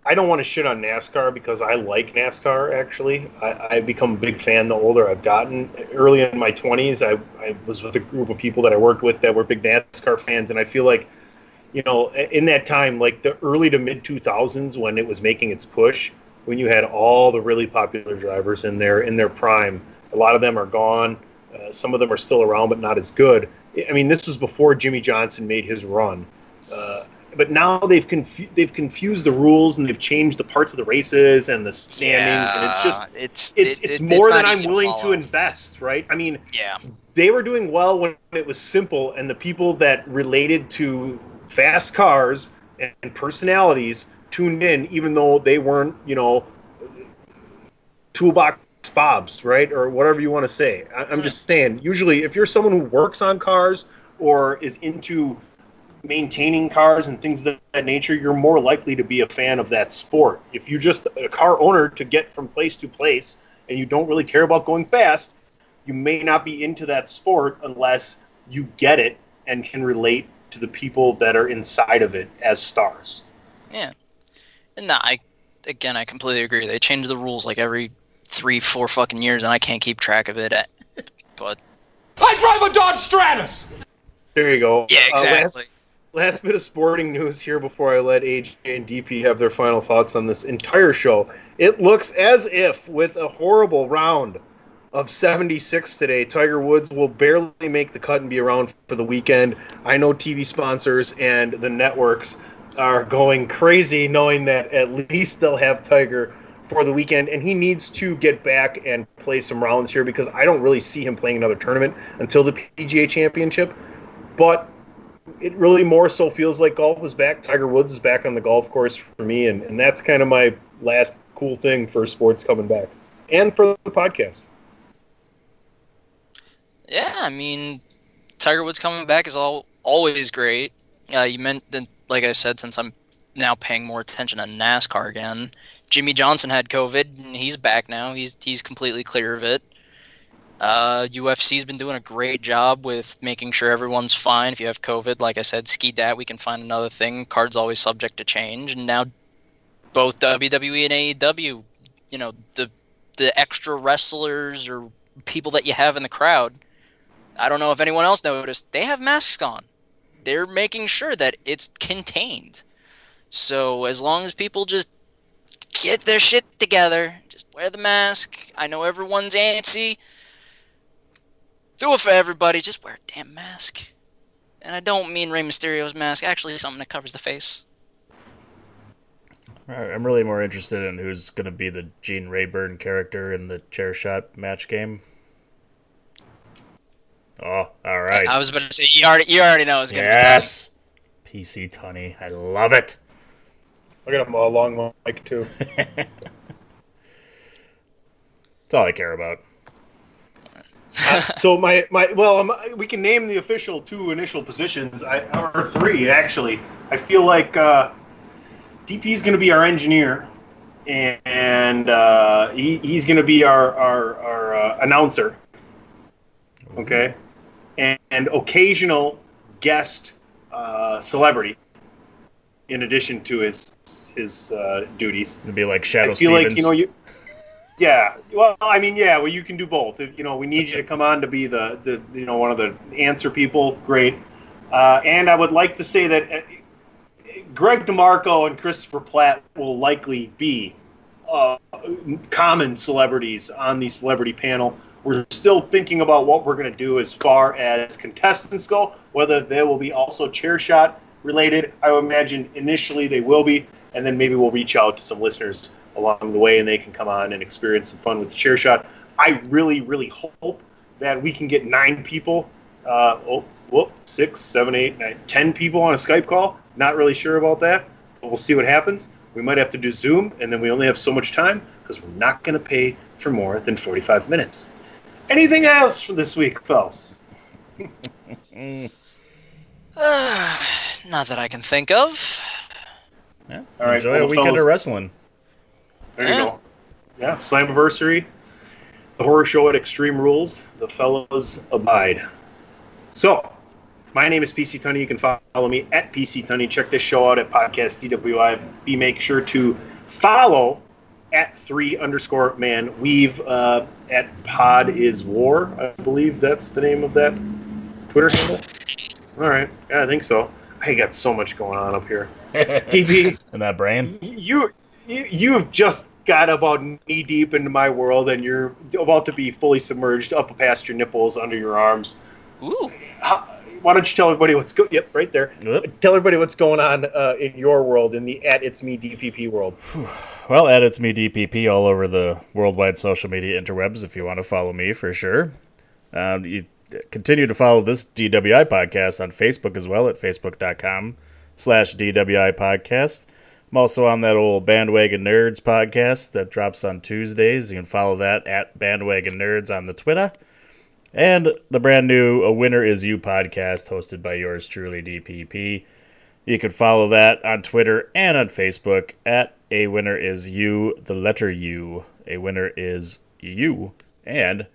I don't want to shit on NASCAR, because I like NASCAR, actually. I've become a big fan the older I've gotten. Early in my 20s, I was with a group of people that I worked with that were big NASCAR fans, and I feel like, you know, in that time, like the early to mid-2000s when it was making its push, when you had all the really popular drivers in their prime, a lot of them are gone. Some of them are still around, but not as good. I mean, this was before Jimmy Johnson made his run. But now they've confused the rules, and they've changed the parts of the races and the standings, and it's just it's more than I'm willing to invest, right? I mean, they were doing well when it was simple, and the people that related to fast cars and personalities tuned in, even though they weren't, you know, toolbox bobs, right, or whatever you want to say. I'm just saying, usually if you're someone who works on cars or is into maintaining cars and things of that nature, you're more likely to be a fan of that sport. If you're just a car owner to get from place to place and you don't really care about going fast, you may not be into that sport unless you get it and can relate to the people that are inside of it as stars. Yeah. And no, I completely agree. They change the rules like every 3-4 fucking years, and I can't keep track of it. But I drive a Dodge Stratus! There you go. Yeah, exactly. Last bit of sporting news here before I let AJ and DP have their final thoughts on this entire show. It looks as if, with a horrible round of 76 today, Tiger Woods will barely make the cut and be around for the weekend. I know TV sponsors and the networks are going crazy knowing that at least they'll have Tiger before the weekend, and he needs to get back and play some Rollins here because I don't really see him playing another tournament until the PGA Championship. But it really more so feels like golf is back. Tiger Woods is back on the golf course for me, and that's kind of my last cool thing for sports coming back and for the podcast. Yeah, I mean, Tiger Woods coming back is always great. You meant that, like I said, since I'm now paying more attention to NASCAR again. Jimmy Johnson had COVID, and he's back now. He's completely clear of it. UFC's been doing a great job with making sure everyone's fine. If you have COVID, like I said, ski dat, we can find another thing. Card's always subject to change. And now both WWE and AEW, you know, the extra wrestlers or people that you have in the crowd, I don't know if anyone else noticed, they have masks on. They're making sure that it's contained. So as long as people just get their shit together, just wear the mask. I know everyone's antsy. Do it for everybody. Just wear a damn mask. And I don't mean Rey Mysterio's mask. Actually, something that covers the face. All right, I'm really more interested in who's going to be the Gene Rayburn character in the chair shot match game. Oh, all right. I was about to say, you already know it's going to be tough. Yes. PC Tunney. I love it. I got a long mic, too. That's all I care about. So we can name the official two initial positions, or three, actually. I feel like DP's going to be our engineer, and he's going to be our announcer. Okay? And occasional guest celebrity. In addition to his duties, it'd be like Shadow Stevens. I feel like yeah. Well, I mean, yeah. Well, you can do both. If, we need you to come on to be the one of the answer people. Great. And I would like to say that Greg DeMarco and Christopher Platt will likely be common celebrities on the celebrity panel. We're still thinking about what we're going to do as far as contestants go. Whether there will be also chair shot related, I would imagine initially they will be, and then maybe we'll reach out to some listeners along the way, and they can come on and experience some fun with the chair shot. I really, really hope that we can get 9 people, 10 people on a Skype call. Not really sure about that, but we'll see what happens. We might have to do Zoom, and then we only have so much time because we're not going to pay for more than 45 minutes. Anything else for this week, fellas? Not that I can think of. Yeah. All right, enjoy a weekend of wrestling. There you go. Yeah, Slammiversary, the horror show at Extreme Rules, the fellas abide. So, my name is PC Tunney. You can follow me at PC Tunney. Check this show out at Podcast DWI. Make sure to follow at 3_man Weave at Pod is War. I believe that's the name of that Twitter handle. All right. Yeah, I think so. I got so much going on up here. DP. And that brain? You've just got about knee-deep into my world, and you're about to be fully submerged up past your nipples, under your arms. Ooh. Why don't you tell everybody what's going on? Yep, right there. Yep. Tell everybody what's going on in your world, in the @itsmedPP world. Well, @itsmedPP all over the worldwide social media interwebs if you want to follow me, for sure. You continue to follow this DWI podcast on Facebook as well at facebook.com/DWI podcast. I'm also on that old Bandwagon Nerds podcast that drops on Tuesdays. You can follow that at Bandwagon Nerds on the Twitter. And the brand new A Winner Is You podcast hosted by yours truly, DPP. You can follow that on Twitter and on Facebook at A Winner Is You, the letter U. A Winner Is You. And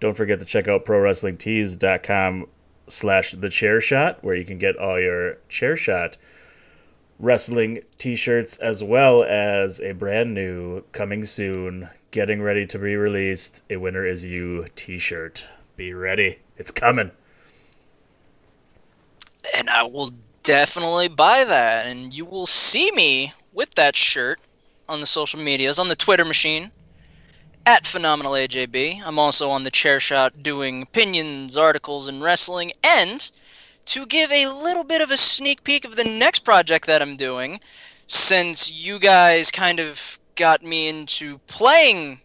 don't forget to check out prowrestlingtees.com/thechairshot, where you can get all your chair shot wrestling t-shirts, as well as a brand new, coming soon, getting ready to be released, A Winner Is You t-shirt. Be ready. It's coming. And I will definitely buy that, and you will see me with that shirt on the social medias, on the Twitter machine. At PhenomenalAJB. I'm also on the chair shot doing opinions, articles, and wrestling. And to give a little bit of a sneak peek of the next project that I'm doing, since you guys kind of got me into playing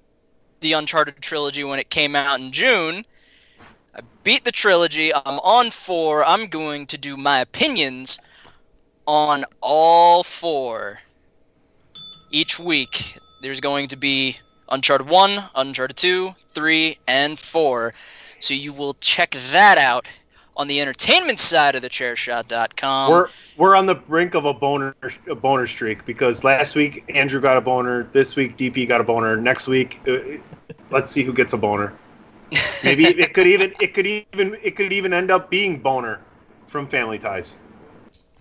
the Uncharted trilogy when it came out in June. I beat the trilogy. I'm on 4. I'm going to do my opinions on all 4. Each week, there's going to be Uncharted 1, Uncharted 2, 3, and 4. So you will check that out on the entertainment side of the chairshot.com. We're on the brink of a boner streak, because last week Andrew got a boner, this week DP got a boner, next week let's see who gets a boner. Maybe it could even end up being boner from Family Ties.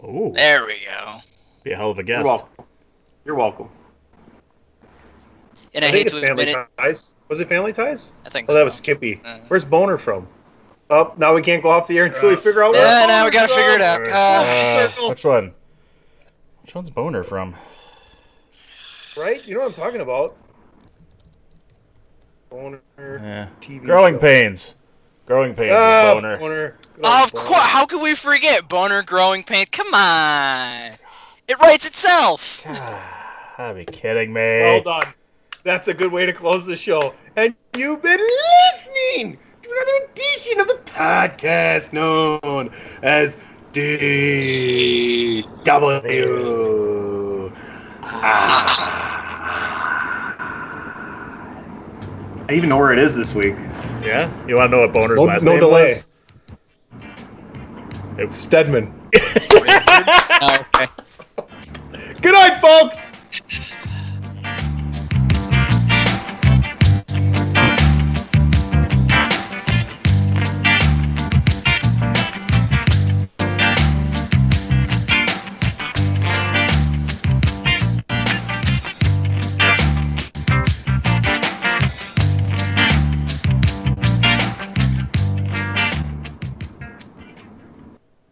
Oh, there we go. Be a hell of a guest. You're welcome. And I hate to admit it. Was it Family Ties? I think so. Oh, that was Skippy. Where's boner from? Oh, now we can't go off the air until we figure out where boner. Now we gotta figure it out. Which one? Which one's boner from? Right? You know what I'm talking about. Boner. Yeah. TV Growing show. Pains. Growing Pains is boner. Boner. How could we forget Boner Growing Pains? Come on. It writes itself. Gotta be kidding me. Well done. That's a good way to close the show. And you've been listening to another edition of the podcast known as DWI. I even know where it is this week. Yeah? You want to know what Boner's last name was? Stedman.